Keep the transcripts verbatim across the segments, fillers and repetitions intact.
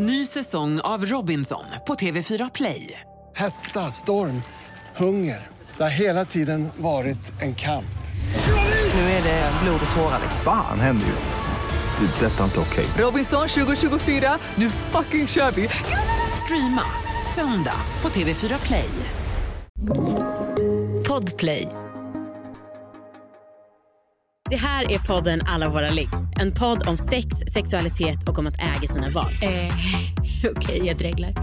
Ny säsong av Robinson på T V fyra Play. Hetta, storm, hunger. Det har hela tiden varit en kamp. Nu är det blod och tårar. Fan, händer just det. Detta är inte okej. Robinson tjugo tjugofyra, nu fucking kör vi. Streama söndag på T V fyra Play. Podplay. Det här är podden Alla våra lik. En podd om sex, sexualitet och om att äga sina val. Eh, Okej, okay, jag dreglar.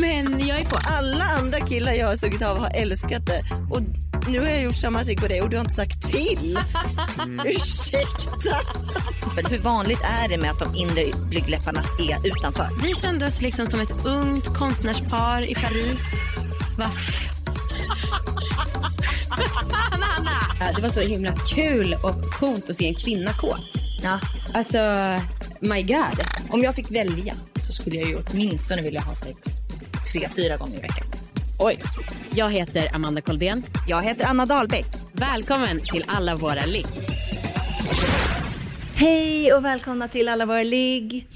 Men jag är på. Alla andra killar jag har sugit av har älskat det. Och nu har jag gjort samma sak på dig och du har inte sagt till. Mm. Ursäkta. Men hur vanligt är det med att de inre blygdläpparna är utanför? Vi kändes liksom som ett ungt konstnärspar i Paris. Va? Fan, Anna! Det var så himla kul och coolt att se en kvinna kåt. Ja. Alltså, my god. Om jag fick välja så skulle jag ju åtminstone vilja ha sex tre, fyra gånger i veckan. Oj. Jag heter Amanda Koldén. Jag heter Anna Dahlbeck. Välkommen till Alla våra ligg. Hej och välkomna till Alla våra ligg.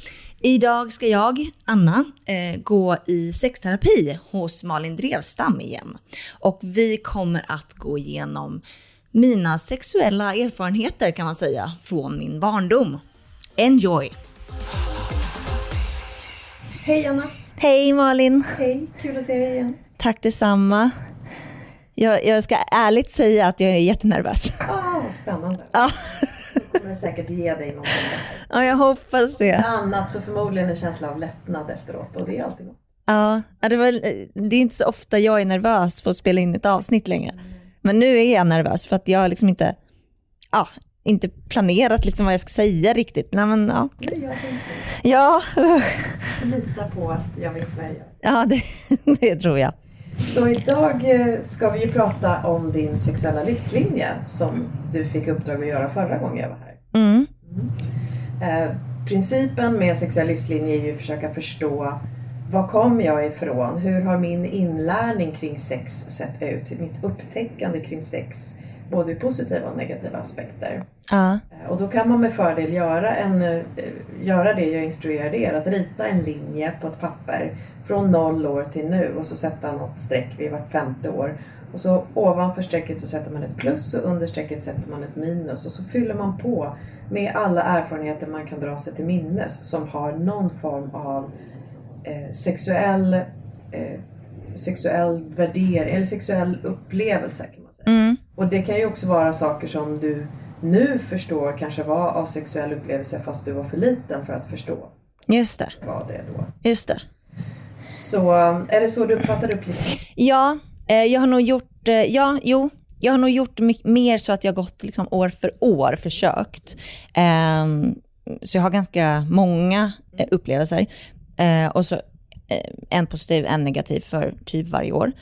Idag ska jag, Anna, eh, gå i sexterapi hos Malin Drevstam igen. Och vi kommer att gå igenom mina sexuella erfarenheter, kan man säga, från min barndom. Enjoy! Hej Anna! Hej Malin! Hej, kul att se dig igen. Tack detsamma. Jag, jag ska ärligt säga att jag är jättenervös. Åh, oh, spännande. Ja. Jag kommer säkert ge dig någonting. Ja, jag hoppas det. Annat så förmodligen en känsla av lättnad efteråt, och det är alltid något. Ja, det, var, det är inte så ofta jag är nervös för att spela in ett avsnitt längre. Mm. Men nu är jag nervös för att jag liksom inte, ja, inte planerat liksom vad jag ska säga riktigt. Nej, men ja. Det är jag som styr. Ja. Lita på att jag vet vad jag gör. Ja, det, det tror jag. Så idag ska vi ju prata om din sexuella livslinje som du fick uppdrag att göra förra gången jag var här. Mm. Mm. Eh, principen med sexuell livslinje är ju att försöka förstå var kom jag ifrån? Hur har min inlärning kring sex sett ut? Mitt upptäckande kring sex, både i positiva och negativa aspekter. Mm. Eh, och då kan man med fördel göra, en, eh, göra det jag instruerade er, att rita en linje på ett papper från noll år till nu och så sätta något streck vid vart femte år. Och så ovanför strecket så sätter man ett plus och under strecket sätter man ett minus. Och så fyller man på med alla erfarenheter man kan dra sig till minnes som har någon form av eh, sexuell, eh, sexuell värdering eller sexuell upplevelse, kan man säga. Mm. Och det kan ju också vara saker som du nu förstår kanske var av sexuell upplevelse fast du var för liten för att förstå. Just det. Vad det är då. Just det. Så är det så du uppfattar uppgiften? Ja, jag har nog gjort ja, jo, jag har nog gjort mycket mer så att jag gått liksom år för år försökt. Så jag har ganska många upplevelser och så en positiv, en negativ för typ varje år.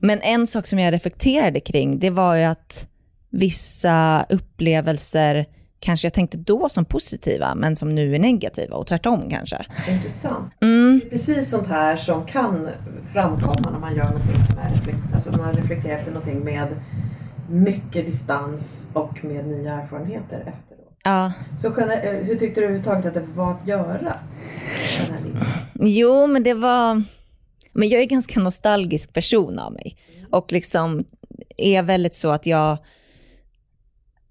Men en sak som jag reflekterade kring, det var ju att vissa upplevelser kanske jag tänkte då som positiva men som nu är negativa och tvärtom kanske. Intressant. Mm. Det är precis sånt här som kan framkomma när man gör någonting som är reflekt- alltså man reflekterar efter någonting med mycket distans och med nya erfarenheter efteråt. Ja. Så gener- hur tyckte du överhuvudtaget att det var att göra den här linjen? Jo, men det var... Men jag är en ganska nostalgisk person av mig. Mm. Och liksom är väldigt så att jag...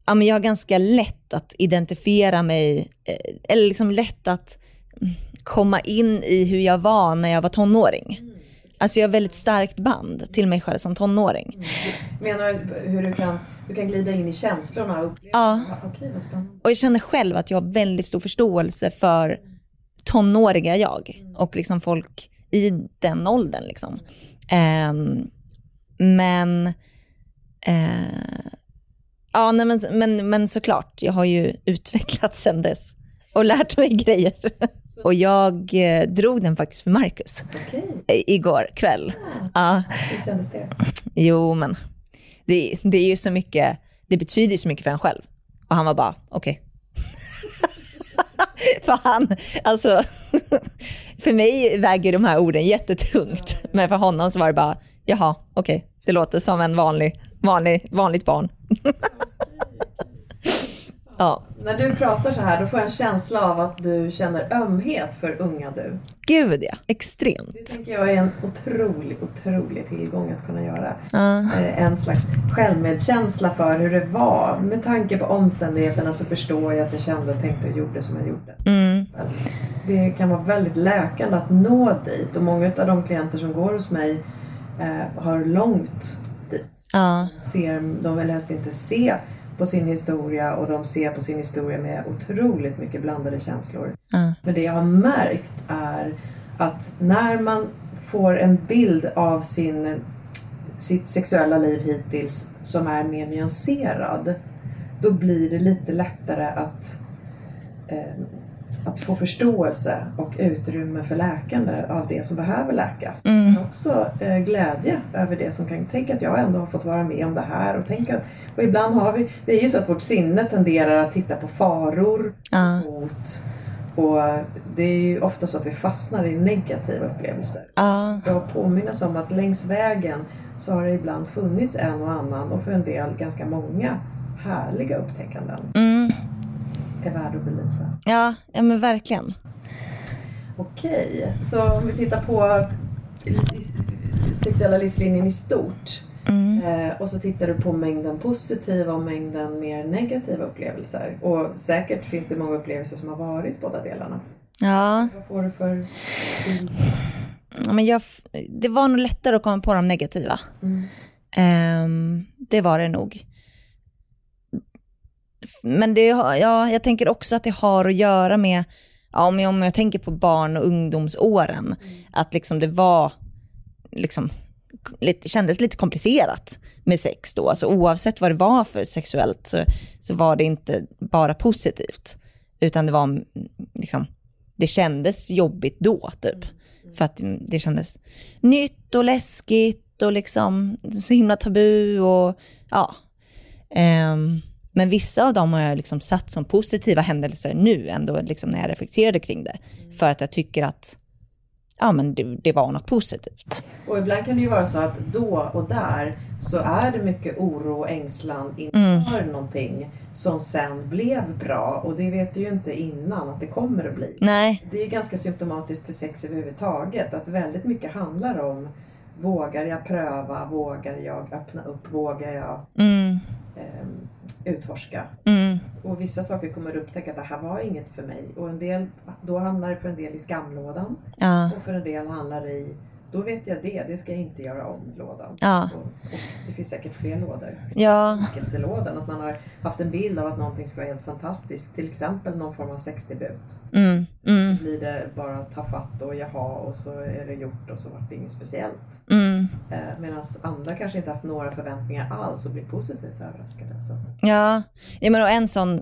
Ja, men jag har ganska lätt att identifiera mig eller liksom lätt att komma in i hur jag var när jag var tonåring. Alltså jag har väldigt starkt band till mig själv som tonåring. Mm. Menar du hur du kan, du kan glida in i känslorna? Och ja. Okej, vad spännande. Och jag känner själv att jag har väldigt stor förståelse för tonåriga jag och liksom folk i den åldern liksom. Um, men uh, Ja, nej, men, men, men såklart. Jag har ju utvecklats sedan dess och lärt mig grejer. Och jag eh, drog den faktiskt för Marcus. Okay. Igår kväll. Ja. Ja. Hur kändes det? Jo, men det, det är ju så mycket, det betyder ju så mycket för en själv. Och han var bara, okej. Okay. För han, alltså, för mig väger de här orden jättetungt. Ja. Men för honom så var det bara, jaha, okej. Okay. Det låter som en vanlig, vanlig, vanligt barn. Ja. När du pratar så här, då får jag en känsla av att du känner ömhet för unga du. Gud ja, extremt. Det tycker jag är en otrolig, otrolig tillgång att kunna göra. Uh. En slags självmedkänsla för hur det var. Med tanke på omständigheterna så förstår jag att jag kände, tänkte och gjorde som jag gjorde. Mm. Det kan vara väldigt läkande att nå dit. Och många av de klienter som går hos mig eh, har långt dit. Uh. Ser, de vill helst inte se på sin historia, och de ser på sin historia med otroligt mycket blandade känslor. Mm. Men det jag har märkt är att när man får en bild av sin, sitt sexuella liv hittills som är mer nyanserad, då blir det lite lättare att, eh, att få förståelse och utrymme för läkande av det som behöver läkas. Mm. Men också eh, glädje över det som kan, tänka att jag ändå har fått vara med om det här. Och, tänka att, och ibland har vi, det är ju så att vårt sinne tenderar att titta på faror, uh. hot. Och det är ju ofta så att vi fastnar i negativa upplevelser. Uh. Jag påminnas om att längs vägen så har det ibland funnits en och annan, och för en del ganska många härliga upptäckanden. Mm. Är värd att belysa. Ja, ja men verkligen. Okej, så om vi tittar på sexuella livslinjen i stort. Mm. Eh, och så tittar du på mängden positiva och mängden mer negativa upplevelser. Och säkert finns det många upplevelser som har varit båda delarna. Ja. Vad får du för... Ja, men jag, det var nog lättare att komma på de negativa. Mm. Eh, det var det nog. Men det, ja, jag tänker också att det har att göra med, ja, om, jag, om jag tänker på barn- och ungdomsåren, mm. att liksom det var liksom, lite, kändes lite komplicerat med sex då. Alltså, oavsett vad det var för sexuellt så, så var det inte bara positivt, utan det var liksom, det kändes jobbigt då typ. Mm. För att det kändes nytt och läskigt och liksom så himla tabu och ja. Ehm Men vissa av dem har jag liksom satt som positiva händelser nu ändå liksom när jag reflekterade kring det. För att jag tycker att ja, men det, det var något positivt. Och ibland kan det ju vara så att då och där så är det mycket oro och ängslan inför mm. någonting som sen blev bra. Och det vet du ju inte innan att det kommer att bli. Nej. Det är ganska symptomatiskt för sex överhuvudtaget att väldigt mycket handlar om: vågar jag pröva, vågar jag öppna upp, vågar jag... Mm. utforska. Mm. Och vissa saker kommer att upptäcka att det här var inget för mig, och en del, då hamnar det för en del i skamlådan, ja. Och för en del handlar det i, då vet jag det, det ska jag inte göra om lådan, ja. och, och det finns säkert fler lådor. Ja. Lådan, att man har haft en bild av att någonting ska vara helt fantastiskt, till exempel någon form av sexdebut. Mm. Mm. Så blir det bara ta fatt och jaha, och så är det gjort och så var det inget speciellt. Mm. Medan andra kanske inte haft några förväntningar alls och blir positivt överraskade. Så. Ja. Ja, men och en sån,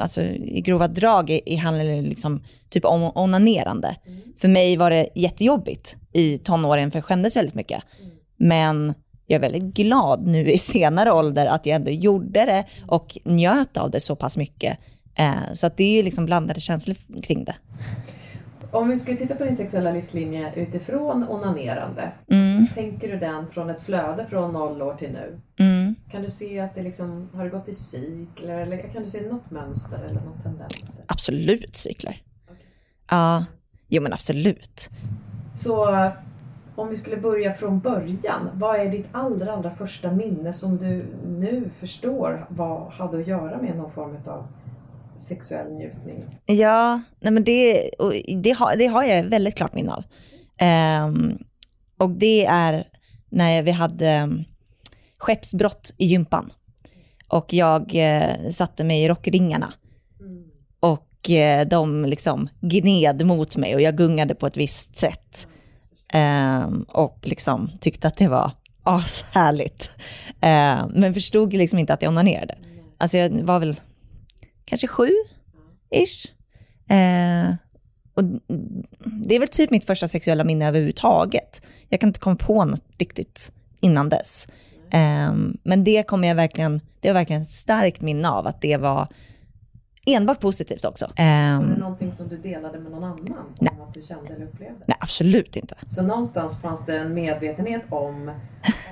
alltså, i grova drag i, i handlar det liksom typ om onanerande. Mm. För mig var det jättejobbigt i tonåren, för jag skämdes väldigt mycket. Mm. Men jag är väldigt glad nu i senare ålder att jag ändå gjorde det och njöt av det så pass mycket. Så att det är liksom blandade känslor kring det. Om vi ska titta på din sexuella livslinje utifrån onanerande. Mm. Tänker du den från ett flöde från noll år till nu? Mm. Kan du se att det liksom, har det gått i cykler? Eller kan du se något mönster eller någon tendens? Absolut cykler. Okay. Ja, jo men absolut. Så... Om vi skulle börja från början, vad är ditt allra, allra första minne som du nu förstår vad hade att göra med någon form av sexuell njutning? Ja, nej men det, och det, har, det har jag väldigt klart minne av. Um, och det är när vi hade skeppsbrott i gympan. Och jag uh, satte mig i rockringarna. Mm. Och uh, de liksom gned mot mig och jag gungade på ett visst sätt. Um, och liksom tyckte att det var ashärligt, uh, men förstod liksom inte att jag onanerade. Mm. Alltså jag var väl kanske sju ish uh, och det är väl typ mitt första sexuella minne överhuvudtaget. Jag kan inte komma på något riktigt innan dess. Mm. um, men det kommer jag verkligen, det var verkligen ett starkt minne av att det var enbart positivt också. Um, var det någonting som du delade med någon annan? Nej. Om att du kände eller upplevde? Nej, absolut inte. Så någonstans fanns det en medvetenhet om att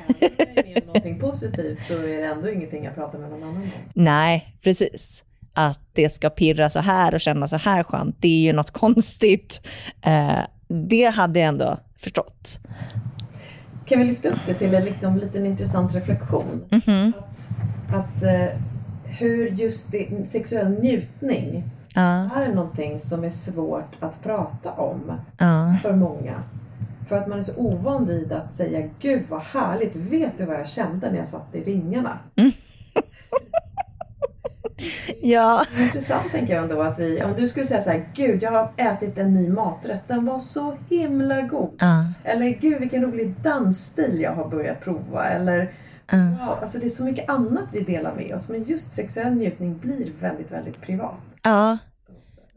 om det är någonting positivt så är det ändå ingenting jag pratar med någon annan om? Nej, precis. att det ska pirra så här och känna så här skönt, det är ju något konstigt. Eh, det hade jag ändå förstått. Kan vi lyfta upp det till en liksom, liten intressant reflektion? Mm-hmm. Att, att eh, hur just det, sexuell njutning uh. är någonting som är svårt att prata om uh. för många. För att man är så ovan vid att säga, gud vad härligt, vet du vad jag kände när jag satt i ringarna? Mm. Ja. Intressant tänker jag ändå att vi, om du skulle säga så här, gud jag har ätit en ny maträtt, den var så himla god. Uh. Eller gud vilken rolig dansstil jag har börjat prova. Eller, uh. ja, alltså det är så mycket annat vi delar med oss, men just sexuell njutning blir väldigt, väldigt privat. Ja,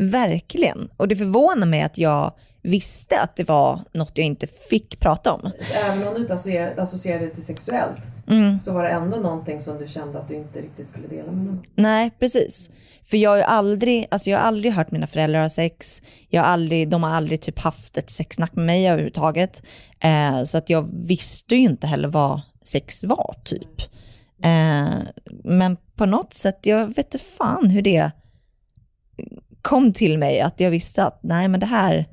uh. verkligen. Och det förvånar mig att jag visste att det var något jag inte fick prata om. Även om du inte associerade det till sexuellt, mm. så var det ändå någonting som du kände att du inte riktigt skulle dela med någon. Nej, precis. För jag har ju aldrig, alltså jag har aldrig hört mina föräldrar ha sex. Jag har aldrig, de har aldrig typ haft ett sexsnack med mig överhuvudtaget. Eh, så att jag visste ju inte heller vad sex var typ. Eh, men på något sätt, jag vet inte fan hur det kom till mig. Att jag visste att nej men det här...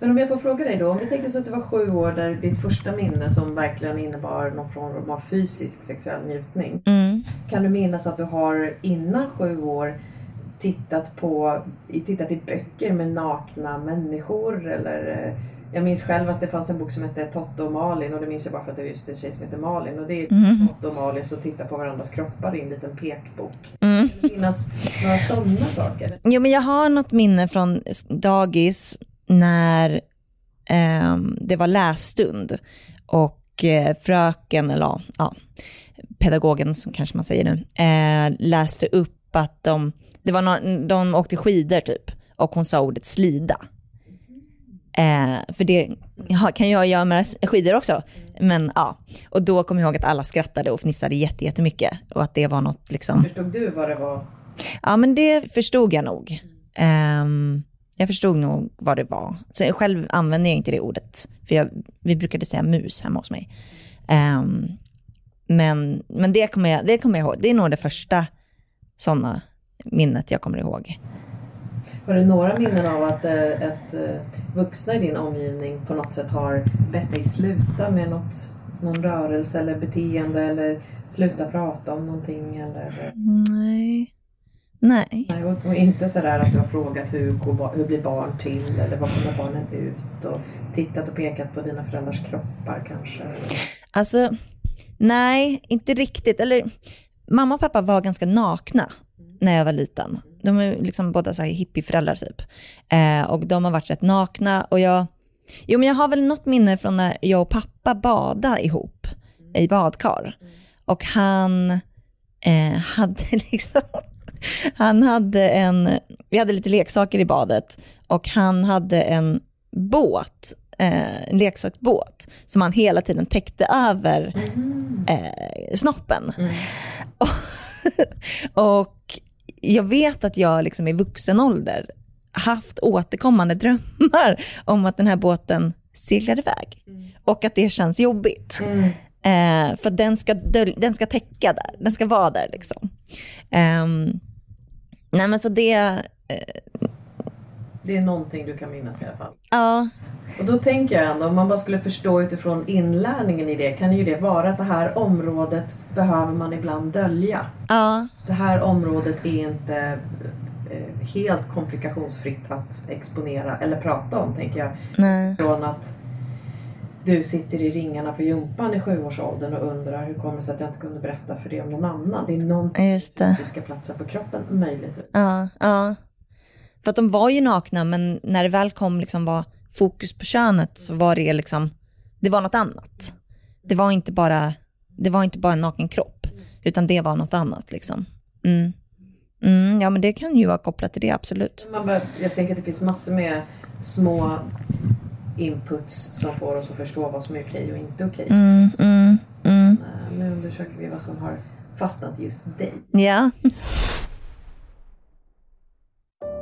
Men om jag får fråga dig då, om vi tänker så att det var sju år där ditt första minne som verkligen innebar någon form av fysisk sexuell njutning. Mm. Kan du minnas att du har innan sju år tittat på, tittat i böcker med nakna människor? Eller, jag minns själv att det fanns en bok som hette Totte och Malin, och det minns jag bara för att det var just en tjej som hette Malin. Och det är mm. Totte och Malin som tittar på varandras kroppar i en liten pekbok. Mm. Kan du minnas några sådana saker? Jo, men jag har något minne från dagis. När eh, det var lässtund och eh, fröken, eller ja, pedagogen som kanske man säger nu, eh, läste upp att de, det var no- de åkte skidor typ, och hon sa ordet slida. Eh, för det ja, kan jag göra med skidor också. Men ja, och då kom jag ihåg att alla skrattade och fnissade jätte, jättemycket. Och att det var något liksom... Förstod du vad det var? Ja, men det förstod jag nog. Eh, Jag förstod nog vad det var. Så själv använde jag inte det ordet. För jag, vi brukade säga mus hemma hos mig. Um, men men det, kommer jag, det kommer jag ihåg. Det är nog det första sådana minnet jag kommer ihåg. Har du några minnen av att, äh, att äh, vuxna i din omgivning på något sätt har bett dig sluta med något, någon rörelse eller beteende? Eller sluta prata om någonting? Eller... Nej. Nej. Och inte sådär att du har frågat hur, hur blir barn till, eller vad kommer barnen ut, och tittat och pekat på dina föräldrars kroppar kanske? Alltså, nej, inte riktigt. Eller, mamma och pappa var ganska nakna när jag var liten. De är liksom båda så här hippieföräldrar typ. Eh, och de har varit rätt nakna. Och jag, jo, men jag har väl något minne från när jag och pappa badade ihop i badkar. Och han eh, hade liksom... Han hade en, vi hade lite leksaker i badet, och han hade en båt, eh, en leksaksbåt som han hela tiden täckte över eh, snoppen. Mm. Och, och jag vet att jag liksom i vuxen ålder haft återkommande drömmar om att den här båten seglar iväg, och att det känns jobbigt. Mm. Eh, för den ska, döl- den ska täcka där, den ska vara där liksom. Eh, Nej, men så det... Eh... Det är någonting du kan minnas i alla fall. Ja. Och då tänker jag ändå, om man bara skulle förstå utifrån inlärningen i det, kan ju det vara att det här området behöver man ibland dölja. Ja. Det här området är inte eh, helt komplikationsfritt att exponera eller prata om, tänker jag. Nej. Från att du sitter i ringarna på jumpan i sjuårsåldern och undrar hur kommer det sig att jag inte kunde berätta för det om någon annan. Det är någonting som ska platsa på kroppen möjligtvis. Ja, ja. För att de var ju nakna, men när det väl kom liksom var fokus på könet, så var det liksom, det var något annat. Det var inte bara det var inte bara en naken kropp, utan det var något annat liksom. Mm. Mm, ja, men det kan ju vara kopplat till det, absolut. Man bara, jag tänker att det finns massor med små inputs som får oss att förstå vad som är okej och inte okej. Mm, mm, mm. Nu undersöker vi vad som har fastnat just dig. Ja.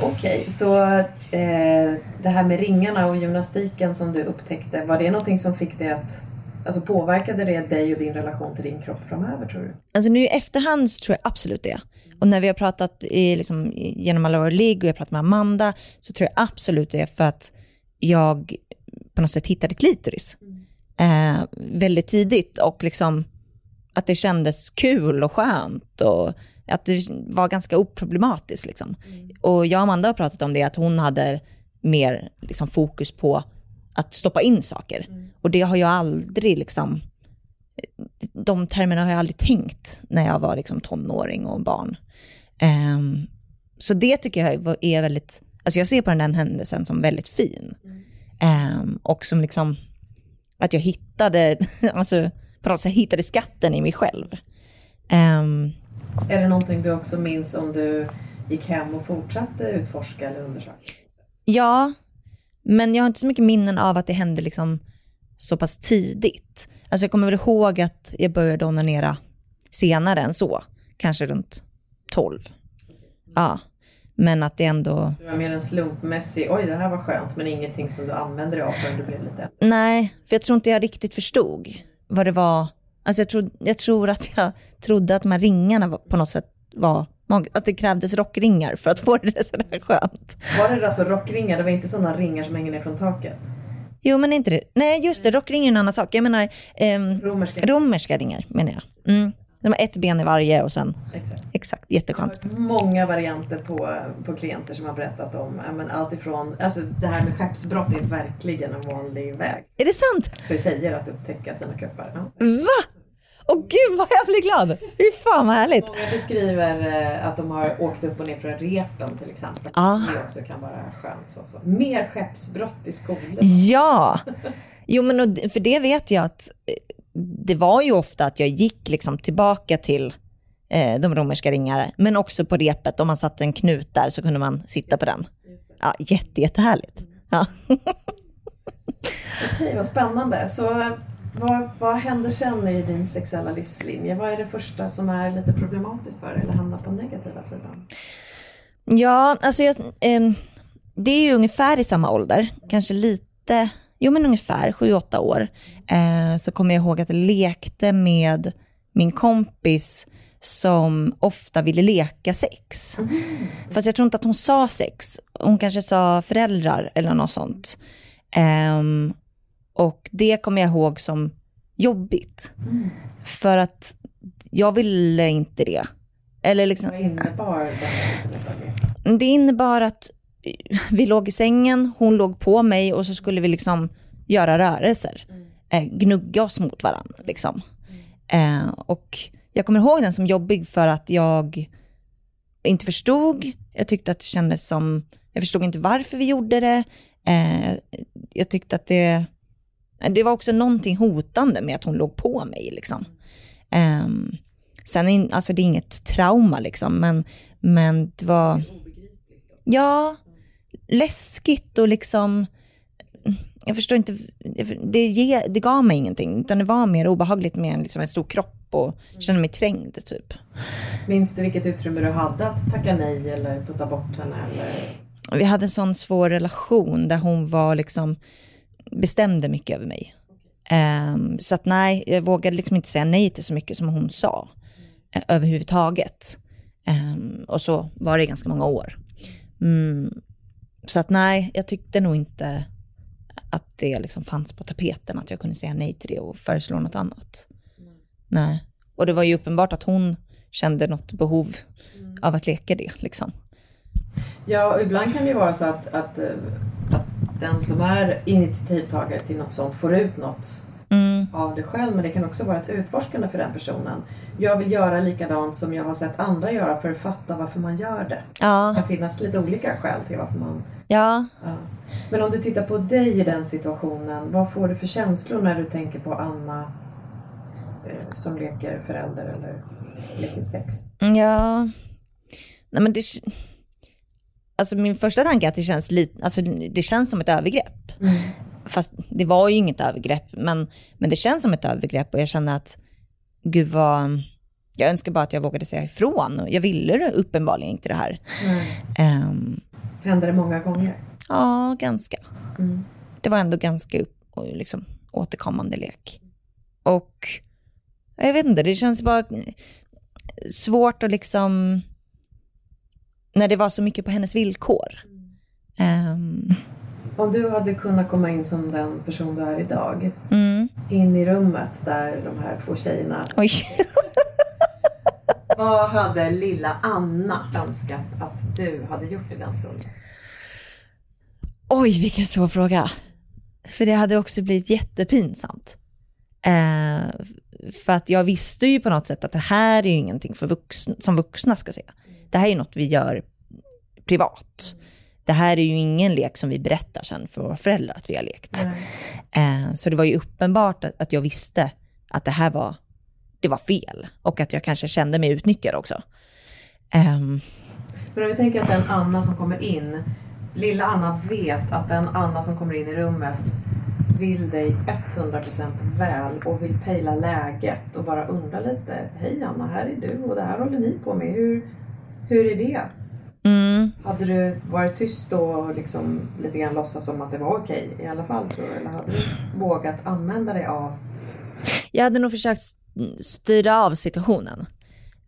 Okej, så eh, det här med ringarna och gymnastiken som du upptäckte, var det någonting som fick dig att, alltså påverkade det dig och din relation till din kropp framöver, tror du? Alltså nu i efterhand så tror jag absolut det. Och när vi har pratat i, liksom, genom alla våra ligg och jag pratat med Amanda, så tror jag absolut det, för att jag på något sätt hittade klitoris mm. eh, väldigt tidigt, och liksom att det kändes kul och skönt och att det var ganska oproblematiskt liksom. Mm. Och jag och Amanda har pratat om det, att hon hade mer liksom fokus på att stoppa in saker. Mm. Och det har jag aldrig liksom, de termerna har jag aldrig tänkt när jag var liksom tonåring och barn. Um, så det tycker jag är väldigt, alltså jag ser på den där händelsen som väldigt fin. Mm. Um, och som liksom att jag hittade, alltså på något sätt hittade skatten i mig själv. Um, Är det någonting du också minns om du gick hem och fortsatte utforska eller undersöka? Ja, men jag har inte så mycket minnen av att det hände liksom så pass tidigt. Alltså jag kommer väl ihåg att jag började onanera senare än så. Kanske runt tolv. Ja, men att det ändå... Det var mer en slumpmässig, oj det här var skönt, men ingenting som du använde dig av förrän du blev lite... Nej, för jag tror inte jag riktigt förstod vad det var. Alltså jag tror, jag tror att jag trodde att de här ringarna var, på något sätt var, att det krävdes rockringar för att få det sådär skönt. Var det alltså rockringar? Det var inte sådana ringar som hänger ner från taket? Jo, men inte det. Nej, just det. Rockringar är en annan sak. Jag menar ehm, romerska. romerska ringar, menar jag. Mm. De har ett ben i varje och sen... Exakt. Exakt, jätteskönt. Jag har många varianter på, på klienter som har berättat om, men allt ifrån, alltså det här med skeppsbrott är verkligen en vanlig väg. Är det sant? För tjejer att upptäcka sina kroppar. Ja. Va? Åh oh, gud, vad jag blir glad. Fy fan vad härligt. Många beskriver att de har åkt upp och ner från repen till exempel. Ah. Det också kan vara skönt. Så, så. Mer skeppsbrott i skolan. Ja. Jo, men för det vet jag att det var ju ofta att jag gick liksom tillbaka till eh, de romerska ringarna. Men också på repet. Om man satte en knut där så kunde man sitta på den. Ja, jätte, jättehärligt. Mm. Ja. Okej, vad spännande. Så... Vad, vad händer sen i din sexuella livslinje? Vad är det första som är lite problematiskt för dig eller hamnar på negativa sidan? Ja, alltså jag, eh, det är ju ungefär i samma ålder. Kanske lite, jo men ungefär sju åtta år. Eh, så kommer jag ihåg att jag lekte med min kompis som ofta ville leka sex. Mm. Fast jag tror inte att hon sa sex. Hon kanske sa föräldrar eller något sånt. Eh, Och det kommer jag ihåg som jobbigt. Mm. För att jag ville inte det. Eller liksom, vad innebar det? Det innebar att vi låg i sängen, hon låg på mig och så skulle vi liksom göra rörelser. Mm. Gnugga oss mot varandra. Liksom. Mm. Eh, och jag kommer ihåg den som jobbig för att jag inte förstod. Jag tyckte att det kändes som... Jag förstod inte varför vi gjorde det. Eh, jag tyckte att det... Det var också någonting hotande med att hon låg på mig liksom. Um, sen är, alltså det är inget trauma liksom, men men det var ja läskigt och liksom jag förstår inte det ge, det gav mig ingenting utan det var mer obehagligt med liksom en stor kropp och kände mig trängd typ. Minns du vilket utrymme du hade att tacka nej eller putta bort henne eller? Vi hade en sån svår relation där hon var liksom bestämde mycket över mig. Um, så att nej, jag vågade liksom inte säga nej till så mycket som hon sa mm. överhuvudtaget. Um, och så var det ganska många år. Mm, så att nej, jag tyckte nog inte att det liksom fanns på tapeten att jag kunde säga nej till det och föreslå något annat. Mm. Nej. Och det var ju uppenbart att hon kände något behov mm. av att leka det liksom. Ja, och ibland kan det ju vara så att, att, att den som är initiativtagare till något sånt får ut något mm. av det själv. Men det kan också vara ett utforskande för den personen. Jag vill göra likadant som jag har sett andra göra för att fatta varför man gör det. Ja. Det kan finnas lite olika skäl till varför man... Ja. Ja. Men om du tittar på dig i den situationen, vad får du för känslor när du tänker på Anna eh, som leker förälder eller leker sex? Ja... Nej, men det, alltså min första tanke är att det känns, li, alltså det känns som ett övergrepp. Mm. Fast det var ju inget övergrepp, men, men det känns som ett övergrepp. Och jag känner att gud vad, jag önskar bara att jag vågade säga ifrån. Och jag ville det, uppenbarligen inte det här. Mm. Um, Hände det många gånger? Ja, ganska. Mm. Det var ändå ganska upp, liksom, återkommande lek. Och jag vet inte, det känns bara svårt att liksom... När det var så mycket på hennes villkor. Um. Om du hade kunnat komma in som den person du är idag. Mm. In i rummet där de här två tjejerna. Oj. Vad hade lilla Anna önskat att du hade gjort i den stunden? Oj, vilken svår fråga. För det hade också blivit jättepinsamt. Uh, för att jag visste ju på något sätt att det här är ju ingenting för vuxna, som vuxna ska säga. Det här är något vi gör privat. Det här är ju ingen lek som vi berättar sen för våra föräldrar att vi har lekt. Mm. Eh, så det var ju uppenbart att, att jag visste att det här var, det var fel. Och att jag kanske kände mig utnyttjad också. Eh. Men om vi tänker att den Anna som kommer in, lilla Anna vet att den Anna som kommer in i rummet vill dig hundra procent väl och vill pejla läget och bara undra lite. Hej Anna, här är du och det här håller ni på med. Hur... Hur är det? Mm. Hade du varit tyst då och liksom lite grann låtsas som att det var okej i alla fall? Tror du? Eller hade du vågat använda dig av? Jag hade nog försökt styra av situationen.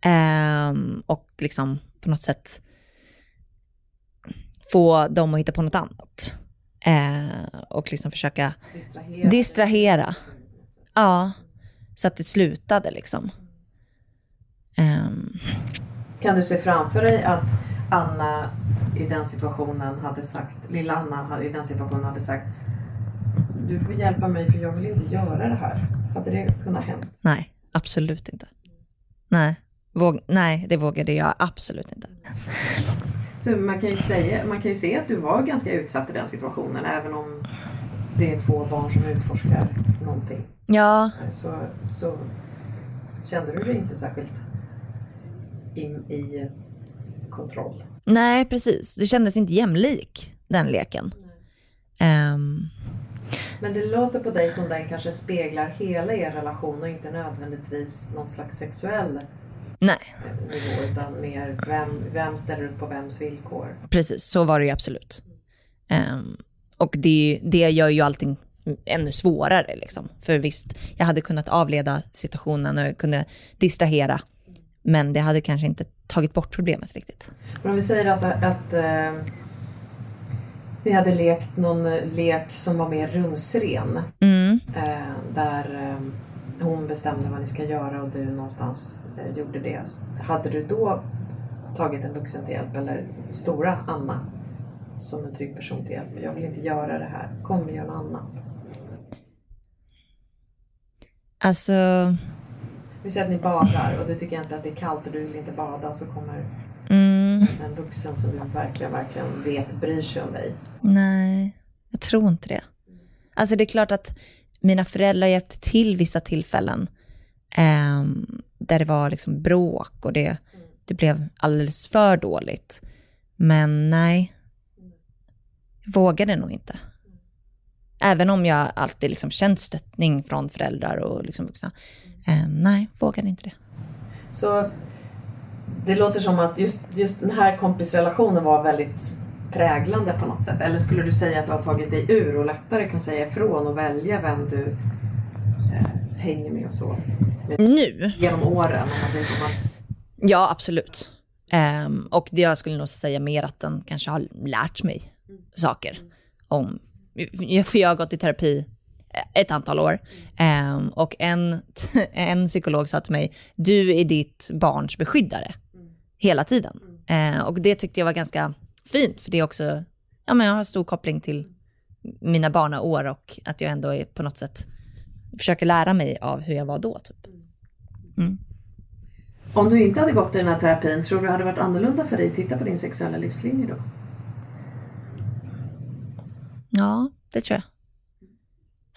Ehm, och liksom på något sätt få dem att hitta på något annat. Ehm, och liksom försöka distrahera. distrahera. Ja, så att det slutade liksom. Ehm... Kan du se framför dig att Anna i den situationen hade sagt, lilla Anna i den situationen hade sagt, du får hjälpa mig för jag vill inte göra det här. Hade det kunnat hänt? Nej, absolut inte. Nej, Våg, nej det vågade jag absolut inte. Så man kan ju säga, man kan ju se att du var ganska utsatt i den situationen, även om det är två barn som utforskar någonting. Ja. Så, så kände du dig inte särskilt in i kontroll. Nej, precis. Det kändes inte jämlik, den leken. Um... Men det låter på dig som den kanske speglar hela er relation och inte nödvändigtvis någon slags sexuell nej. Nivå, utan mer vem, vem ställer upp på vems villkor. Precis, så var det ju absolut. Um, och det, det gör ju allting ännu svårare. Liksom. För visst, jag hade kunnat avleda situationen och jag kunde distrahera. Men det hade kanske inte tagit bort problemet riktigt. Men om vi säger att, att, att eh, vi hade lekt någon lek som var mer rumsren. Mm. Eh, där eh, hon bestämde vad ni ska göra och du någonstans eh, gjorde det. Hade du då tagit en vuxen till hjälp eller stora Anna som en trygg person till hjälp? Jag vill inte göra det här. Kom, vi gör något annat. Alltså... Vi ser att ni badar och du tycker inte att det är kallt och du vill inte bada och så kommer mm. en vuxen som du verkligen, verkligen vet bryr sig om dig. Nej, jag tror inte det. Alltså det är klart att mina föräldrar hjälpte till vissa tillfällen eh, där det var liksom bråk och det, det blev alldeles för dåligt. Men nej, jag vågade nog inte. Även om jag alltid liksom känt stöttning från föräldrar och liksom vuxna. Um, nej, vågar inte det. Så det låter som att just, just den här kompisrelationen var väldigt präglande på något sätt. Eller skulle du säga att du har tagit dig ur och lättare kan säga ifrån och välja vem du eh, hänger med och så? Med, nu? Genom åren, om man säger så. Ja, absolut. Um, och det jag skulle nog säga mer att den kanske har lärt mig mm. saker. Om, för jag har gått i terapi ett antal år. Um, och en, en psykolog sa till mig, du är ditt barns beskyddare mm. hela tiden. Mm. Uh, och det tyckte jag var ganska fint, för det är också, ja men jag har stor koppling till mina barnaår och att jag ändå är på något sätt försöker lära mig av hur jag var då typ. Mm. Om du inte hade gått i den här terapin, tror du hade varit annorlunda för dig att titta på din sexuella livslinje då? Ja, det tror jag.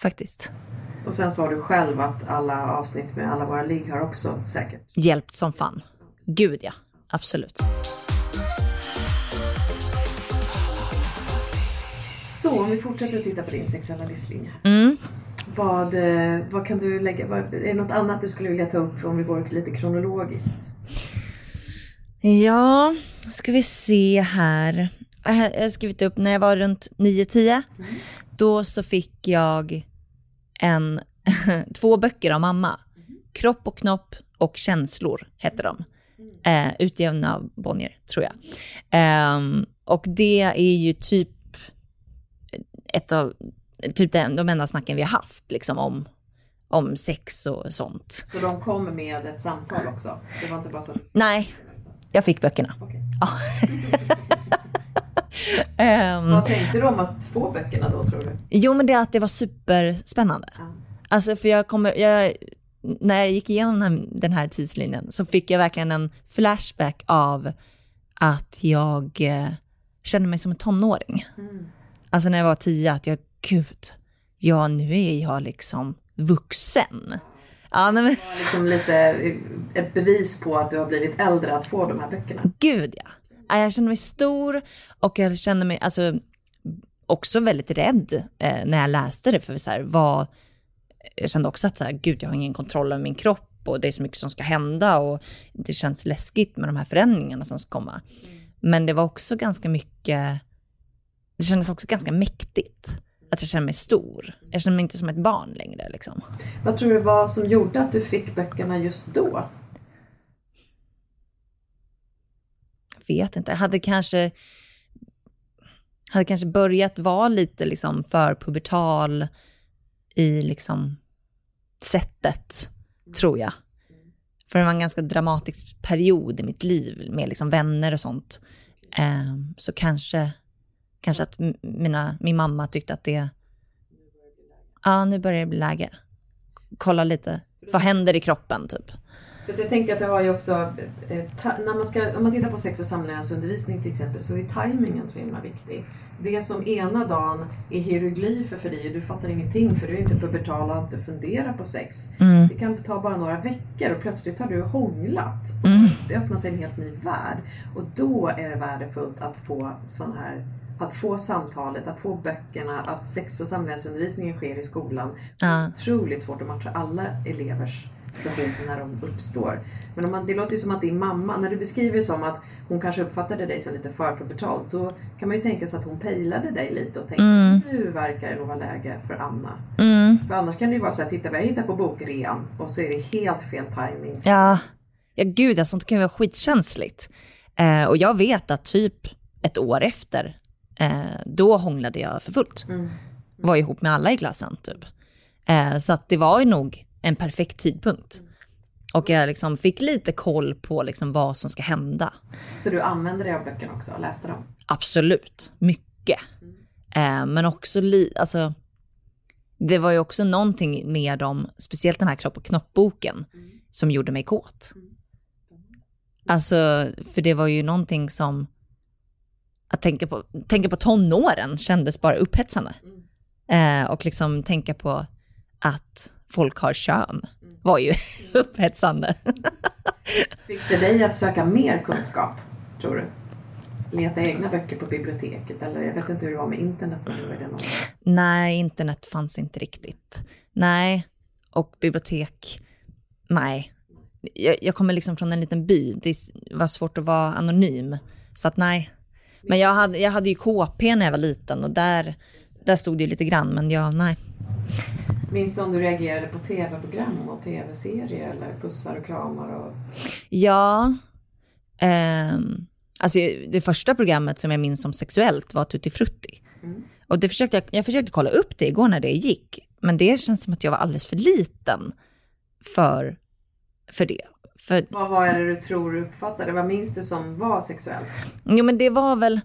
Faktiskt. Och sen sa du själv att alla avsnitt med alla våra lig har också säkert hjälpt som fan. Gud ja, absolut. Så om vi fortsätter att titta på din sexuella livslinje. Mm. Vad, vad kan du lägga, vad, är det något annat du skulle vilja ta upp om vi går lite kronologiskt? Ja, ska vi se här. Jag har skrivit upp när jag var runt nio tio. Mm. Då så fick jag en, två böcker av mamma. Mm. Kropp och knopp och känslor hette de. Mm. Eh, utgivna av Bonnier, tror jag. Eh, och det är ju typ ett av typ den, de enda snacken vi har haft liksom, om, om sex och sånt. Så de kom med ett samtal också? Det var inte bara så... Nej, jag fick böckerna. Okay. Ja. um, Vad tänkte du om att få böckerna då, tror du? Jo, men det att det var superspännande. Mm. Alltså, för jag kommer... Jag, när jag gick igenom den här, den här tidslinjen så fick jag verkligen en flashback av att jag eh, kände mig som en tonåring. Mm. Alltså när jag var tio, att jag, gud, ja nu är jag liksom vuxen. Ja, nej, men... Det var liksom lite ett bevis på att du har blivit äldre att få de här böckerna. Gud ja, jag kände mig stor och jag kände mig alltså, också väldigt rädd eh, när jag läste det. För så här, vad, jag kände också att så här, gud, jag har ingen kontroll över min kropp och det är så mycket som ska hända och det känns läskigt med de här förändringarna som ska komma. Mm. Men det var också ganska mycket... Det kändes också ganska mäktigt. Att jag känner mig stor. Jag känner mig inte som ett barn längre. Liksom. Vad tror du var som gjorde att du fick böckerna just då? Jag vet inte. Jag hade kanske, hade kanske börjat vara lite liksom för pubertal i liksom sättet, tror jag. För det var en ganska dramatisk period i mitt liv med liksom vänner och sånt. Så kanske... Kanske att mina, min mamma tyckte att det... Ja, nu börjar det bli läge. Kolla lite. Vad händer i kroppen, typ? Jag tänker att det har ju också... När man ska, om man tittar på sex- och samlevnadsundervisning till exempel, så är tajmingen så himla viktig. Det som ena dagen är hieroglyfer för dig, du fattar ingenting för du är inte pubertal och inte funderar på sex. Mm. Det kan ta bara några veckor och plötsligt har du hånglat. Och mm. Det öppnar sig en helt ny värld. Och då är det värdefullt att få sån här... Att få samtalet, att få böckerna, att sex- och samlevnadsundervisningen sker i skolan. Det är otroligt svårt att matcha alla elevers behov när de uppstår. Men om man, det låter ju som att din mamma, när du beskriver som att hon kanske uppfattade dig som lite förpubertalt, då kan man ju tänka sig att hon pejlade dig lite och tänkte, mm. nu verkar det nog vara läge för Anna. Mm. För annars kan det ju vara så att titta, vi hittar på bokrean och så är det helt fel timing. Ja, ja gud, alltså, det kan ju vara skitkänsligt. Eh, och jag vet att typ ett år efter Eh, då hånglade jag för fullt. Mm. Mm. Var ihop med alla i klassen typ. Eh, så att det var ju nog en perfekt tidpunkt. Mm. Och jag liksom fick lite koll på liksom vad som ska hända. Så du använde dig av böckerna också och läste dem? Absolut, mycket. Mm. Eh, men också li- alltså, det var ju också någonting med dem, speciellt den här Kropp och knoppboken, mm. som gjorde mig kåt. Mm. Mm. Alltså, för det var ju någonting som att tänka på, tänka på tonåren kändes bara upphetsande. Mm. Eh, och liksom tänka på att folk har kön var ju upphetsande. Fick det dig att söka mer kunskap, tror du? Leta egna böcker på biblioteket? Eller jag vet inte hur det var med internet. Det någon... Nej, internet fanns inte riktigt. Nej, och bibliotek, nej. Jag, jag kommer liksom från en liten by. Det var svårt att vara anonym. Så att nej... Men jag hade, jag hade ju K P när jag var liten och där, där stod det ju lite grann, men ja, nej. Minns du om du reagerade på tv-program och tv-serier eller pussar och kramar? Och... Ja, eh, alltså det första programmet som jag minns som sexuellt var Tutti Frutti. Mm. Och det försökte jag, jag försökte kolla upp det igår när det gick, men det känns som att jag var alldeles för liten för, för det. För... Vad var det du tror du uppfattade? Vad minns du som var sexuellt? Jo, men det var väl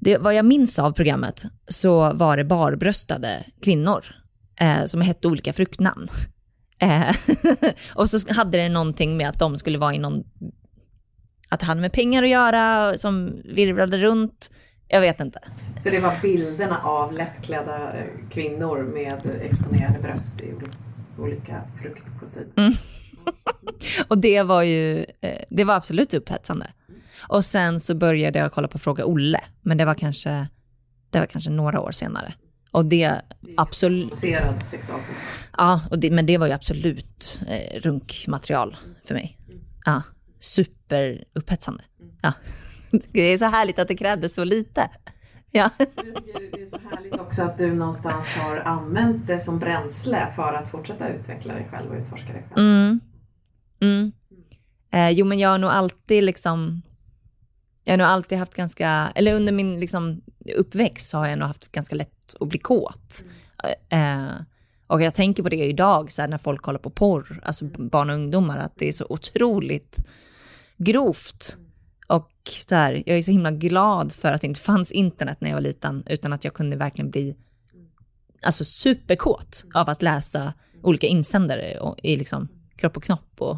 det, vad jag minns av programmet så var det barbröstade kvinnor eh, som hette olika fruktnamn. Eh, och så hade det någonting med att de skulle vara i någon, att han med pengar att göra, som virvlade runt. Jag vet inte. Så det var bilderna av lättklädda kvinnor med exponerade bröst i olika fruktkostymer. Mm. Och det var ju, det var absolut upphetsande. Och sen så började jag kolla på Fråga Olle, men det var kanske det var kanske några år senare. Och det, det absolut sexuell sexualkunskap. Ja, och det, men det var ju absolut eh, runkmaterial för mig. Ja, super upphetsande. Ja. Det är så härligt att det krävdes så lite. Ja. Det är så härligt också att du någonstans har använt det som bränsle för att fortsätta utveckla dig själv och utforska dig själv. Mm. Mm. Eh, jo, men jag har nog alltid liksom jag har nog alltid haft ganska, eller under min liksom uppväxt så har jag nog haft ganska lätt att bli kåt. Mm. Eh, och jag tänker på det idag så här, när folk kollar på porr, alltså barn och ungdomar, att det är så otroligt grovt. Och så här, jag är så himla glad för att det inte fanns internet när jag var liten, utan att jag kunde verkligen bli alltså superkåt av att läsa olika insändare och, i liksom Kropp och Knopp och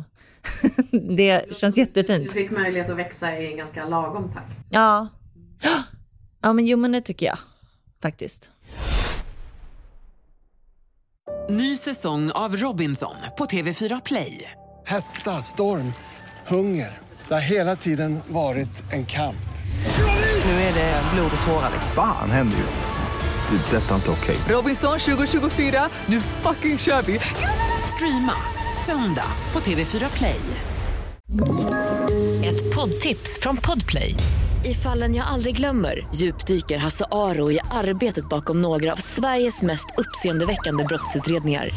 det känns jättefint. Du fick möjlighet att växa i en ganska lagom takt. Ja. Ja, men jo, men det tycker jag faktiskt. Ny säsong av Robinson på T V fyra Play. Hetta, storm, hunger. Det har hela tiden varit en kamp. Nu är det blod och tårar. Fan, händer just det. Det är detta inte okej. Okay. Robinson tjugo tjugofyra, nu fucking kör vi. Streama söndag på T V fyra Play. Ett poddtips från Podplay. I Fallen jag aldrig glömmer djupdyker Hasse Aro i arbetet bakom några av Sveriges mest uppseendeväckande brottsutredningar.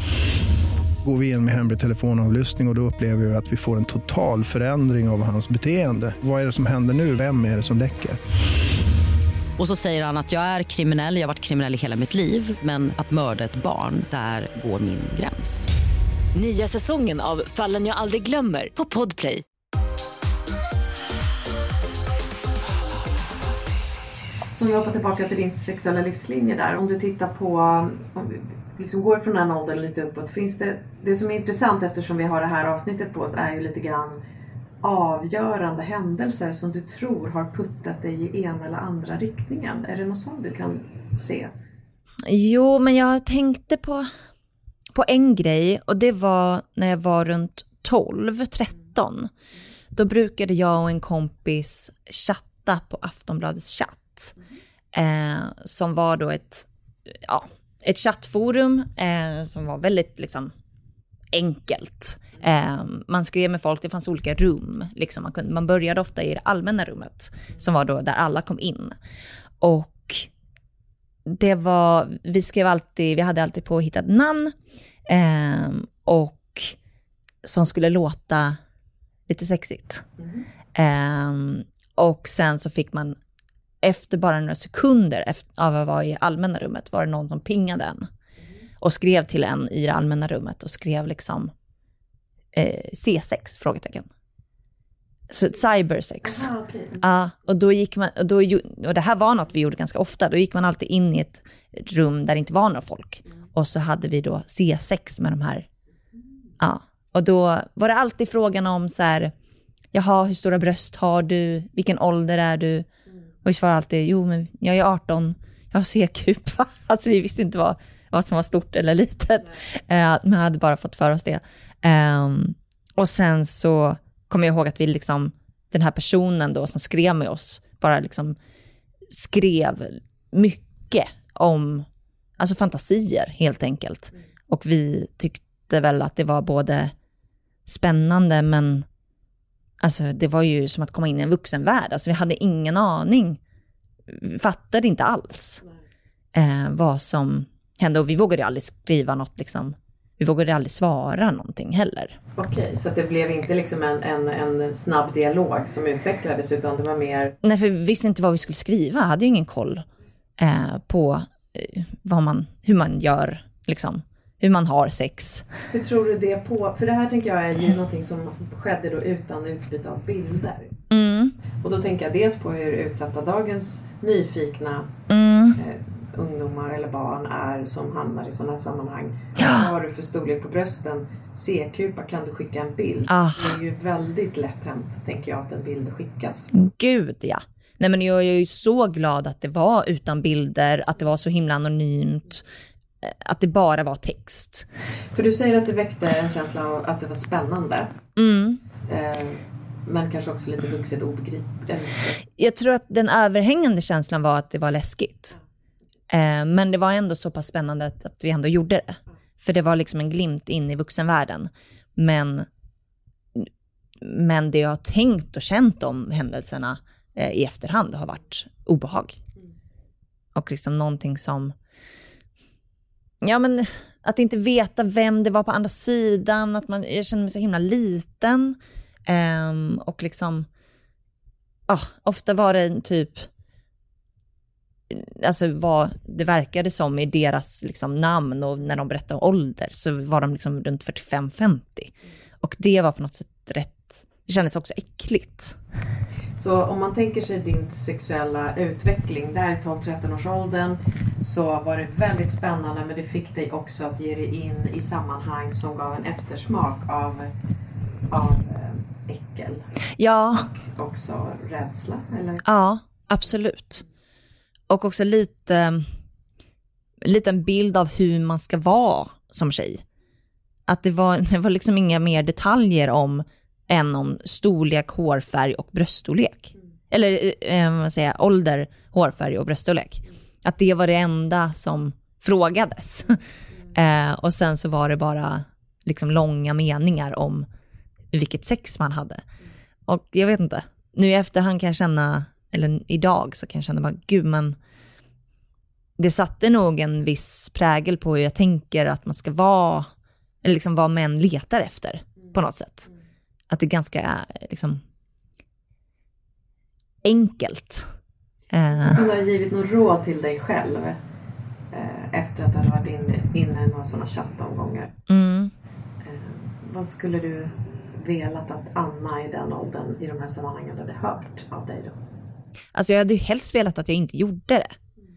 Går vi in med hemlig telefonavlyssning och då upplever vi att vi får en total förändring av hans beteende. Vad är det som händer nu? Vem är det som läcker? Och så säger han att jag är kriminell, jag har varit kriminell i hela mitt liv. Men att mörda ett barn, där går min gräns. Nya säsongen av Fallen jag aldrig glömmer på Podplay. Så jag hoppar tillbaka till din sexuella livslinje där. Om du tittar på... liksom går från den åldern lite uppåt, finns det, det som är intressant eftersom vi har det här avsnittet på oss är ju lite grann avgörande händelser som du tror har puttat dig i en eller andra riktningen. Är det något sånt du kan se? Jo, men jag tänkte på, på en grej, och det var när jag var runt tolv tretton. Då brukade jag och en kompis chatta på Aftonbladets chatt, mm. eh, som var då ett ja ett chattforum eh, som var väldigt liksom enkelt. Eh, man skrev med folk, det fanns olika rum. Liksom. Man, kunde, man började ofta i det allmänna rummet som var då där alla kom in. Och det var, vi skrev alltid, vi hade alltid på hittat namn eh, och som skulle låta lite sexigt. Mm. Eh, och sen så fick man efter bara några sekunder efter, av att vara i allmänna rummet var det någon som pingade en och skrev till en i det allmänna rummet och skrev liksom eh, C sex frågetecken. Så cybersex. Aha, okay. uh, och då gick man och, då, och det här var något vi gjorde ganska ofta. Då gick man alltid in i ett rum där det inte var några folk, och så hade vi då C sex med de här. Ja, uh, och då var det alltid frågan om så här, jaha, hur stora bröst har du? Vilken ålder är du? Och vi svarade alltid, jo men jag är arton, jag har C-kupa. Alltså vi visste inte vad, vad som var stort eller litet. Eh, men hade bara fått för oss det. Eh, och sen så kommer jag ihåg att vi liksom, den här personen då som skrev med oss, bara liksom skrev mycket om alltså fantasier helt enkelt. Mm. Och vi tyckte väl att det var både spännande men... alltså det var ju som att komma in i en vuxen värld. Alltså vi hade ingen aning. Fattade inte alls eh, vad som hände. Och vi vågade aldrig skriva något liksom. Vi vågade aldrig svara någonting heller. Okej, så det blev inte liksom en, en, en snabb dialog som utvecklades, utan det var mer... Nej, för vi visste inte vad vi skulle skriva. Jag hade ju ingen koll eh, på eh, vad man, hur man gör liksom. hur man har sex. Hur tror du det på? För det här tänker jag är ju någonting som skedde då utan utbyte av bilder. Mm. Och då tänker jag dels på hur utsatta dagens nyfikna mm. eh, ungdomar eller barn är som hamnar i sådana här sammanhang. Ja. Har du för storlek på brösten, C-kupa, kan du skicka en bild? Ah. Det är ju väldigt lätt hänt, tänker jag, att en bild skickas. Gud, ja. Nej, men jag är ju så glad att det var utan bilder, att det var så himla anonymt, att det bara var text. För du säger att det väckte en känsla av att det var spännande. Mm. Eh, men kanske också lite vuxet obegripligt. Jag tror att den överhängande känslan var att det var läskigt. Eh, men det var ändå så pass spännande att, att vi ändå gjorde det. För det var liksom en glimt in i vuxenvärlden. Men, men det jag har tänkt och känt om händelserna eh, i efterhand har varit obehag. Och liksom någonting som... Ja, men att inte veta vem det var på andra sidan, att man, jag känner mig så himla liten. Um, och liksom, ja, oh, ofta var det typ, alltså vad det verkade som i deras liksom namn och när de berättade om ålder så var de liksom runt fyrtiofem femtio. Och det var på något sätt rätt, det kändes också äckligt. Så om man tänker sig din sexuella utveckling, där i tolv tretton års åldern så var det väldigt spännande, men det fick dig också att ge dig in i sammanhang som gav en eftersmak av, av äckel. Ja. Och också rädsla, eller? Ja, absolut. Och också lite, lite en bild av hur man ska vara som tjej. Att det var, det var liksom inga mer detaljer om än om storlek, hårfärg och bröststorlek. Mm. Eller eh, vad säger jag, ålder, hårfärg och bröststorlek. Mm. Att det var det enda som frågades. Mm. eh, och sen så var det bara liksom långa meningar om vilket sex man hade. Mm. Och jag vet inte. Nu i efterhand kan jag känna, eller idag så kan jag känna bara, gud, men det satte nog en viss prägel på hur jag tänker att man ska vara, eller liksom vad män letar efter mm. på något sätt. Att det är ganska liksom, enkelt. Hon har givit något råd till dig själv eh, efter att du har varit inne, inne i några sådana chattomgångar. Mm. Eh, vad skulle du velat att Anna i den åldern, i de här sammanhangen, hade hört av dig då? Alltså jag hade ju helst velat att jag inte gjorde det. Mm.